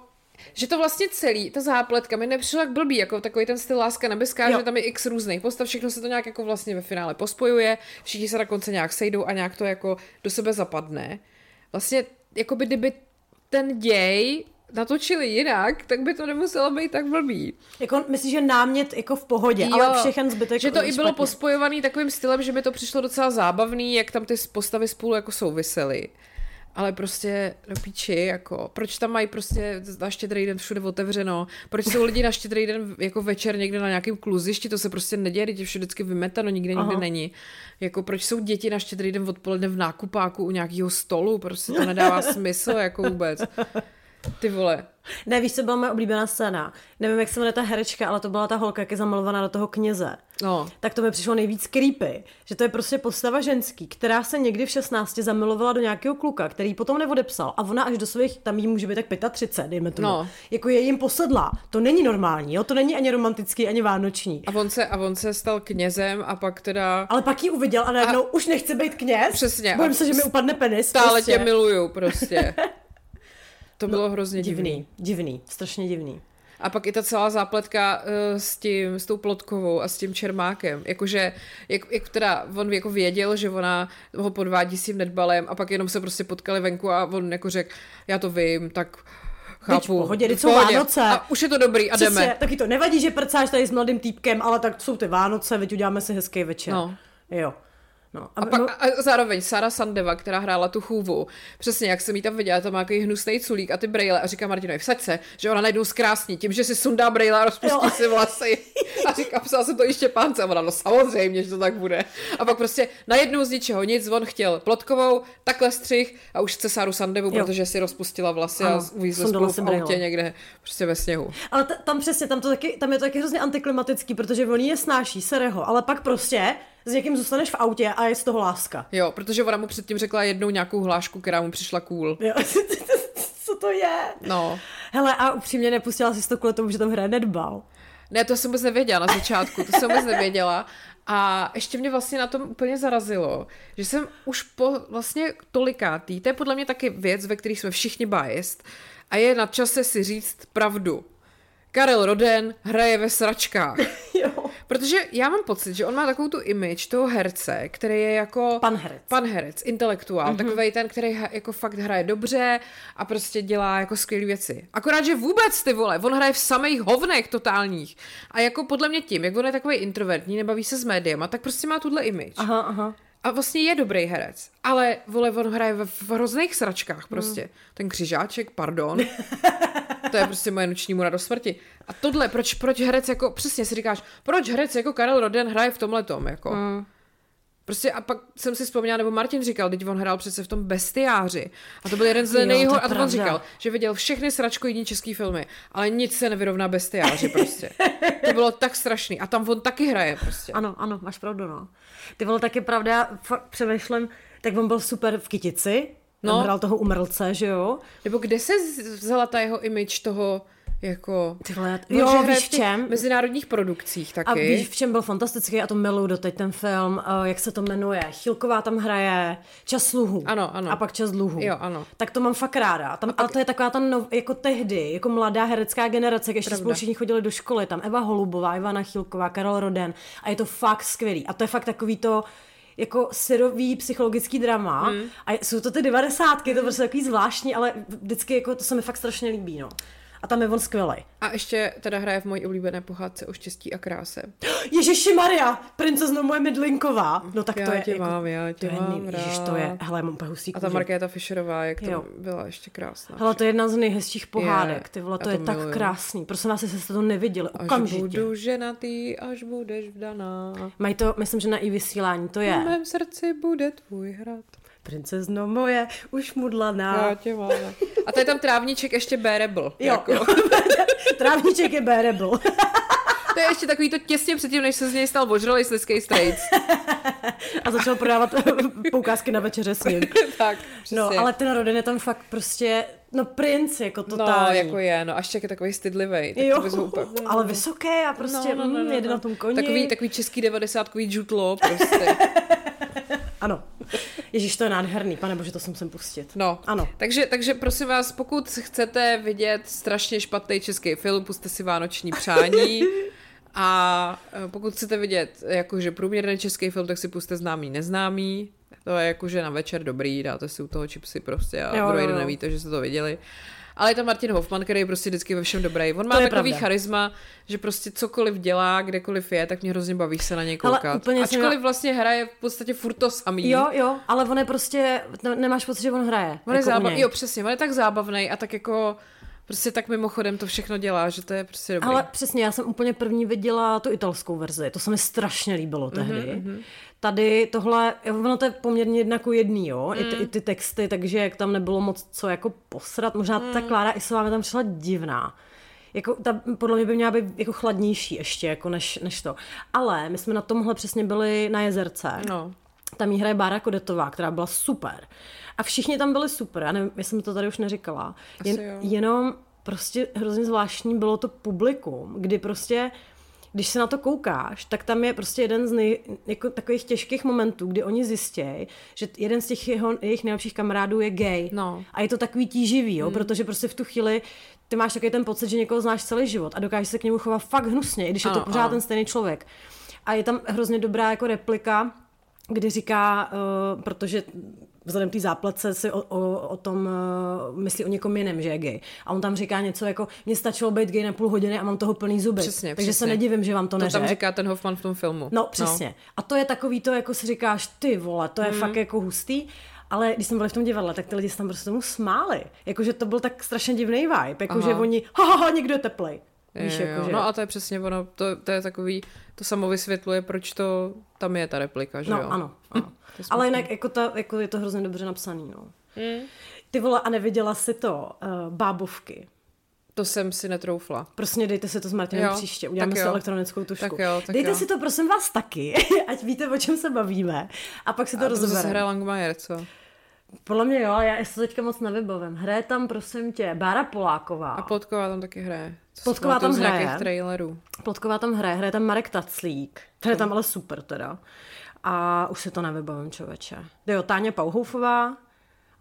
že to vlastně celý, ta zápletka mi nepřišla jak blbý, jako takový ten styl Láska nebeská, že tam je x různých postav, všechno se to nějak jako vlastně ve finále pospojuje, všichni se na konce nějak sejdou a nějak to jako do sebe zapadne. Vlastně, jako by kdyby ten děj natočili jinak, tak by to nemuselo být tak blbý. Jako, myslím, že námět jako v pohodě, jo, ale všechen zbytek. Že to i bylo pospojovaný takovým stylem, že mi to přišlo docela zábavný, jak tam ty postavy spolu jako souvisely. Ale prostě do píči, jako, proč tam mají prostě na Štědrý den všude otevřeno, proč jsou lidi na Štědrý den jako večer někde na nějakém kluzišti, to se prostě neděje, teď je vždycky vymetano, nikde nikde není. Jako, proč jsou děti na Štědrý den odpoledne v nákupáku u nějakého stolu, prostě to nedává smysl, jako vůbec. Ty vole. Ne, víš, co byla moje oblíbená scéna. Nevím, jak se jmenuje ta herečka, ale to byla ta holka, jak je zamalovaná do toho kněze. No. Tak to mi přišlo nejvíc creepy, že to je prostě postava ženský, která se někdy v šestnácti zamilovala do nějakého kluka, který potom neodepsal a ona až do svých, tam jí může být tak třicet pět, dejme tomu. No. Jako je jim posedlá. To není normální, jo? To není ani romantický, ani vánoční. A on se, a on se stal knězem a pak teda... Ale pak ji uviděl a najednou a... už nechce být kněz. Přesně. Bojím se, že mi upadne penis. Stále prostě. Tě miluju prostě. To bylo no, hrozně divný. divný. Divný, strašně divný. A pak i ta celá zápletka uh, s tím, s tou Plotkovou a s tím Čermákem. Jakože, jak, jak teda on jako věděl, že ona ho podvádí s tím nedbalem a pak jenom se prostě potkali venku a on jako řekl, já to vím, tak chápu. V pohodě, jsou Vánoce. A už je to dobrý a přesně, jdeme. Taky to nevadí, že prcáš tady s mladým týpkem, ale tak jsou ty Vánoce, veď uděláme si hezký večer. No. Jo. No, a, a, pak, no... a zároveň Sara Sandeva, která hrála tu chůvu, přesně jak jsem jí tam viděla, tam má nějaký hnusný culík a ty brejle a říká Martinovi, vsaď se, že ona najednou zkrásní tím, že si sundá brejle a rozpustí si vlasy a říká, psala jsem to ještě Pánce a ona, no samozřejmě, že to tak bude. A pak prostě najednou z ničeho nic, on chtěl plotkovou, takhle střih a už chce Saru Sandevu, jo. protože si rozpustila vlasy ano, a uvízla v autě někde prostě ve sněhu. Ale t- tam přesně, tam, to taky, tam je to taky hrozně antiklimatický, protože oni je snáší, sere ho, ale pak prostě s někým zůstaneš v autě a je z toho láska. Jo, protože ona mu předtím řekla jednou nějakou hlášku, která mu přišla cool. Jo, co to je? No. Hele, a upřímně nepustila jsi to kvůli tomu, že tam hraje Nedbal. Ne, to jsem vůbec nevěděla na začátku, to jsem vůbec nevěděla. A ještě mě vlastně na tom úplně zarazilo, že jsem už po vlastně tolikátý, to je podle mě taky věc, ve které jsme všichni biased, a je na čase si říct pravdu. Karel Roden hraje ve sračkách. Jo. Protože já mám pocit, že on má takovou tu image toho herce, který je jako... Pan herec. Pan herec, intelektuál, mm-hmm. takovej ten, který jako fakt hraje dobře a prostě dělá jako skvělý věci. Akorát, že vůbec, ty vole, on hraje v samých hovnech totálních. A jako podle mě tím, jak on je takovej introvertní, nebaví se s médiama, tak prostě má tuhle image. Aha, aha. A vlastně je dobrý herec, ale vole, on hraje v, v hrozných sračkách prostě. Mm. Ten Křižáček, pardon. To je prostě moje noční mura do smrti. A tohle, proč, proč herec jako, přesně si říkáš, proč herec jako Karel Roden hraje v tomhletom, jako. Mm. Prostě a pak jsem si vzpomněla, nebo Martin říkal, teď on hrál přece v tom Bestiáři. A to byl jeden z nejhorších, a to on říkal, že viděl všechny sračkojídní český filmy, ale nic se nevyrovná Bestiáři prostě. To bylo tak strašný. A tam on taky hraje prostě. Ano, ano, máš pravdu, no. Ty bylo taky pravda, přemýšlím, tak on byl super v Kytici. No. Tam hrál toho umrlce, že jo? Nebo kde se vzala ta jeho image toho jako... Tyhle, jo, víš v čem? Mezinárodních produkcích taky. A víš v čem byl fantastický, a to miluju doteď ten film, uh, jak se to jmenuje, Chilková tam hraje, Čas sluhů. Ano, ano. A pak Čas dluhů. Jo, ano. Tak to mám fakt ráda. Tam, ale to je taková ta nov, jako tehdy, jako mladá herecká generace, když spolu všichni chodili do školy, tam Eva Holubová, Ivana Chilková, Karel Roden a je to fakt skvělý. A to je fakt takový to... jako syrový psychologický drama hmm. a jsou to ty devadesátky, to prostě takový zvláštní, ale vždycky jako to se mi fakt strašně líbí, no. A tam je on skvělej. A ještě teda hraje v mojí oblíbené pohádce o štěstí a kráse. Ježiši Maria, princezno moje Midlinková. No tak já to je tě jako, mám, já tě to mám je, ježiš, to je, hele, mám husí kůži. A ta Markéta Fischerová, jak to byla ještě krásná. Hele, to je jedna z nejhezčích pohádek, je, ty vole, to, to je miluji. Tak krásný. Prosím vás, jestli jste to neviděli, okamžitě. Až budu ženatý, až budeš vdaná. Mají to, myslím, že na i vysílání, to je. V mém srdci bude tvůj hrad. Princezno moje, už mudlaná. A tady tam Trávníček ještě bearable. Jako. Trávníček je bearable. To je ještě takový to těsně předtím, než se z něj stal vožralej sliskej strejc. A začal prodávat poukázky na večeře s ním. Tak, přesně. No, ale ten Roden je tam fakt prostě, no princ, jako totální. No, jako je, no, až je takový stydlivej. Tak jo, to úplně... ale vysoké a prostě no, no, no, no, jede no. na tom koni. Takový, takový český devadesátkový džutlo prostě. Ano. Ježíš, to je nádherný, pane bože, to jsem sem pustit. No, ano. Takže, takže prosím vás, pokud chcete vidět strašně špatný český film, pusťte si Vánoční přání. A pokud chcete vidět jakože průměrný český film, tak si pusťte Známý neznámý. To je jakože na večer dobrý, dáte si u toho čipsy prostě a druhý den nevíte, že jste to viděli. Ale je tam Martin Hofmann, který je prostě vždycky ve všem dobrý. On má takový pravda. charisma, že prostě cokoliv dělá, kdekoliv je, tak mě hrozně baví se na něj koukat. Ačkoliv mě... vlastně hraje v podstatě furt to samý. Jo, jo, ale on je prostě, nemáš pocit, že on hraje. On jako je zábav... Jo, přesně, on je tak zábavnej a tak jako... Prostě tak mimochodem to všechno dělá, že to je prostě dobrý. Ale přesně, já jsem úplně první viděla tu italskou verzi, to se mi strašně líbilo tehdy. Mm-hmm. Tady tohle, ono to je poměrně jednako jedný, jo, mm. I, ty, i ty texty, takže jak tam nebylo moc co jako posrat, možná mm. ta Klára Isová mi tam přišla divná. Jako, ta podle mě by měla být jako chladnější ještě, jako než, než to. Ale my jsme na tomhle přesně byli na Jezerce. No. Tam jí hraje Bára Kodetová, která byla super. A všichni tam byli super, já nevím, já jsem to tady už neříkala. Jen, jenom prostě hrozně zvláštní bylo to publikum, kdy prostě, když se na to koukáš, tak tam je prostě jeden z nej, jako takových těžkých momentů, kdy oni zjistějí, že jeden z těch jeho, jejich nejlepších kamarádů je gay. No. A je to takový tíživý, jo, hmm. protože prostě v tu chvíli ty máš takový ten pocit, že někoho znáš celý život a dokážeš se k němu chovat fakt hnusně, i když ano, je to pořád ano. ten stejný člověk. A je tam hrozně dobrá jako replika, kdy říká, uh, protože vzhledem té záplatce si o, o, o tom uh, myslí o někom jiném, že je gay. A on tam říká něco jako, mně stačilo být gay na půl hodiny a mám toho plný zuby. Přesně, takže přesně. Se nedivím, že vám to neřek. To tam říká ten Hoffman v tom filmu. No přesně. No. A to je takový to, jako si říkáš, ty vole, to je mm. fakt jako hustý. Ale když jsme byli v tom divadle, tak ty lidi se tam prostě tomu smáli. Jakože to byl tak strašně divný vibe. Jakože oni, ha, ha, ha, někdo je teplej. Víš, je, jako, že... No a to je přesně ono, to, to je takový, to samo vysvětluje, proč to tam je ta replika, že no, jo? No, ano, ano. Ale jinak jako ta, jako je to hrozně dobře napsaný, no. Mm. Ty vole, a neviděla jsi to, uh, bábovky. To jsem si netroufla. Prostě dejte si to s Martinem příště, uděláme si elektronickou tušku. Tak jo, tak dejte jo. si to, prosím vás, taky, ať víte, o čem se bavíme. A pak si to rozbereme. A to se hraje Langmajer, co? Podle mě jo, já se teďka moc nevybavím. Hraje tam, prosím tě, Bára Poláková. A Plotková tam taky hraje. Co Plotková tam hraje. Plotková tam hraje, hraje tam Marek Taclík. To je tam ale super teda. A už se to nevybavím, člověče. Jo, Táňa Pauhoufová.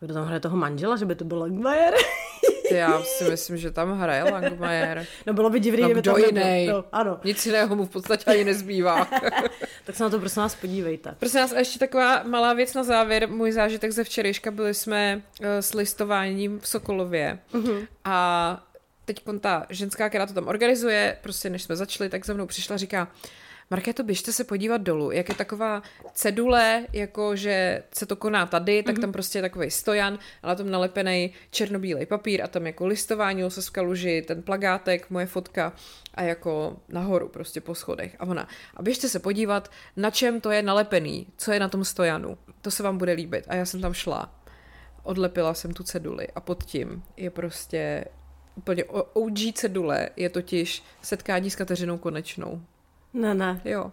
Kdo tam hraje toho manžela, že by to byl Langmajer? Já si myslím, že tam hraje Langmajer. No bylo by divný, no, kdyby tam nebyl. No, ano. Nic jiného mu v podstatě ani nezbývá. Tak se na to prosím nás podívejte. Prosím nás, a ještě taková malá věc na závěr. Můj zážitek ze včerejška, byli jsme uh, s listováním v Sokolově. Uh-huh. A teď ta ženská, která to tam organizuje, prostě než jsme začali, tak za mnou přišla a říká: Markéto, běžte se podívat dolů, jak je taková cedule, jako že se to koná tady, tak mm-hmm. tam prostě je takovej stojan a na tom nalepenej černobílej papír a tam jako listování, losovská luži, ten plakátek, moje fotka a jako nahoru prostě po schodech. A ona, a běžte se podívat, na čem to je nalepený, co je na tom stojanu, to se vám bude líbit. A já jsem tam šla, odlepila jsem tu ceduli a pod tím je prostě úplně ó gé cedule, je totiž setkání s Kateřinou Konečnou. Ne, ne. Jo.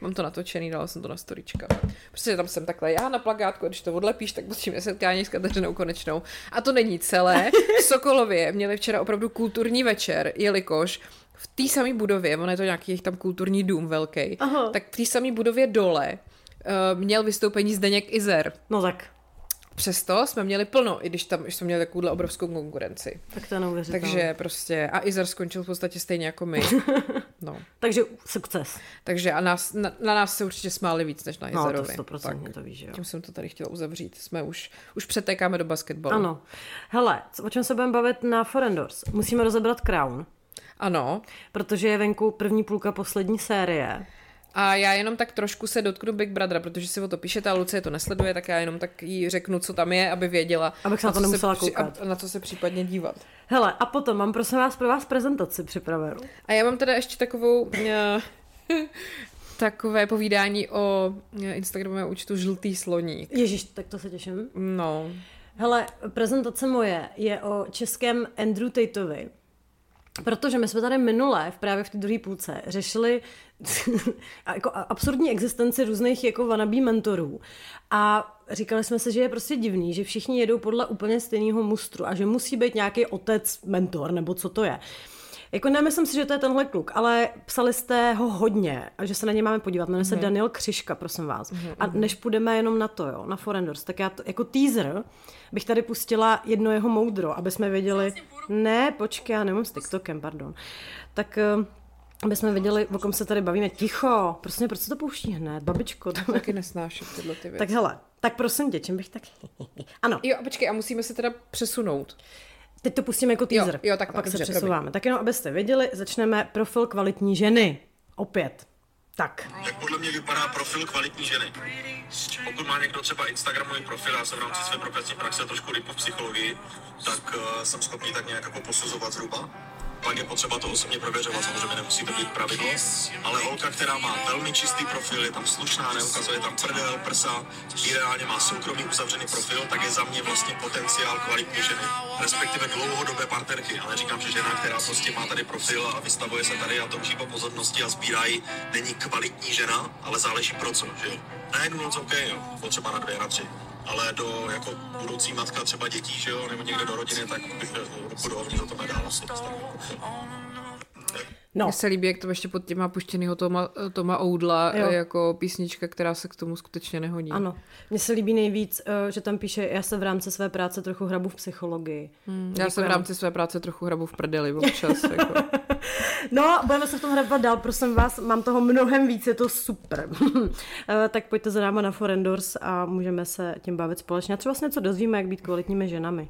Mám to natočený, dala jsem to na storička. Prostě tam jsem takhle já na plakátku, když to odlepíš, tak potřím je setkání s Kateřinou Konečnou. A to není celé. V Sokolově měli včera opravdu kulturní večer, jelikož v té samé budově, ono je to nějaký jejich tam kulturní dům velký, aha. tak v té samé budově dole uh, měl vystoupení Zdeněk Izer. No tak. Přesto jsme měli plno, i když tam jsme měli takovouhle obrovskou konkurenci. Tak to neuvěřitelné. Takže prostě, a Izar skončil v podstatě stejně jako my. No. Takže sukces. Takže a nás, na, na nás se určitě smáli víc, než na Izarovi. No, to sto procent to víš, jo. Tím jsem to tady chtěla uzavřít. Jsme už, už přetékáme do basketbalu. Ano. Hele, o čem se budeme bavit na Forendors? Musíme rozebrat Crown. Ano. Protože je venku první půlka poslední série. A já jenom tak trošku se dotknu Big Brothera, protože si o to píšete a Lucie to nesleduje, tak já jenom tak jí řeknu, co tam je, aby věděla. Abych se na to nemusela se, koukat. A na co se případně dívat. Hele, a potom mám prosím vás pro vás prezentaci připravenou. A já mám teda ještě takovou takové povídání o Instagramovém účtu Žlutý sloník. Ježiš, tak to se těším. No. Hele, prezentace moje je o českém Andrew Tateovi. Protože my jsme tady minule, právě v té druhé půlce, řešili jako absurdní existenci různých jako wannabe mentorů. A říkali jsme si, že je prostě divný, že všichni jedou podle úplně stejného mustru a že musí být nějaký otec mentor, nebo co to je. Jako nemyslím si, že to je tenhle kluk, ale psali jste ho hodně, že se na ně máme podívat. Jmenuje se mm-hmm. Daniel Křižka, prosím vás. Mm-hmm. A než půjdeme jenom na to, jo, na Forendors, tak já to, jako teaser bych tady pustila jedno jeho moudro, aby jsme věděli... Ne, počkej, já nemám s TikTokem, pardon. Tak aby jsme věděli, o kom se tady bavíme. Ticho, prostě, proč se to pouští hned, babičko? To taky nesnáším tyhle ty věci. Tak hele, tak prosím tě, čím bych tak... Ano. Jo, a počkej, a musíme se teda přesunout. Teď to pustíme jako teaser, jo, jo, tak, a pak dobře, se přesouváme. Dobře. Tak jenom, abyste věděli, začneme profil kvalitní ženy. Opět. Tak. Jak podle mě vypadá profil kvalitní ženy? Pokud má někdo třeba Instagramový profil, já jsem v rámci své profesní praxe trošku lipo v psychologii, tak uh, jsem schopný tak nějak jako posuzovat zhruba. Pak je potřeba to osobně prověřovat, samozřejmě nemusí to být pravidlo, ale holka, která má velmi čistý profil, je tam slušná, neukazuje tam prdel, prsa, ideálně má soukromý uzavřený profil, tak je za mě vlastně potenciál kvalitní ženy, respektive dlouhodobé partnerky, ale říkám, že žena, která prostě má tady profil a vystavuje se tady a touží po pozornosti a sbírá ji, není kvalitní žena, ale záleží pro co, že? Na jednu noc ok, jo, potřeba na dvě, na tři. Ale do jako budoucí matka třeba dětí, že jo, nebo někde do rodiny, tak bych budovně za to nedál asi. No. Mně se líbí, jak to ještě pod tím má puštěnýho Toma, Toma Oudla, jo. Jako písnička, která se k tomu skutečně nehodí. Ano, mně se líbí nejvíc, že tam píše, já se v rámci své práce trochu hrabu v psychologii. Hmm. Já se v rámci své práce trochu hrabu v prdeli občas, jako... No, budeme se v tom hrabat dál, prosím vás, mám toho mnohem víc, je to super. Tak pojďte za náma na Forendors a můžeme se tím bavit společně. A třeba se něco dozvíme, jak být kvalitními ženami.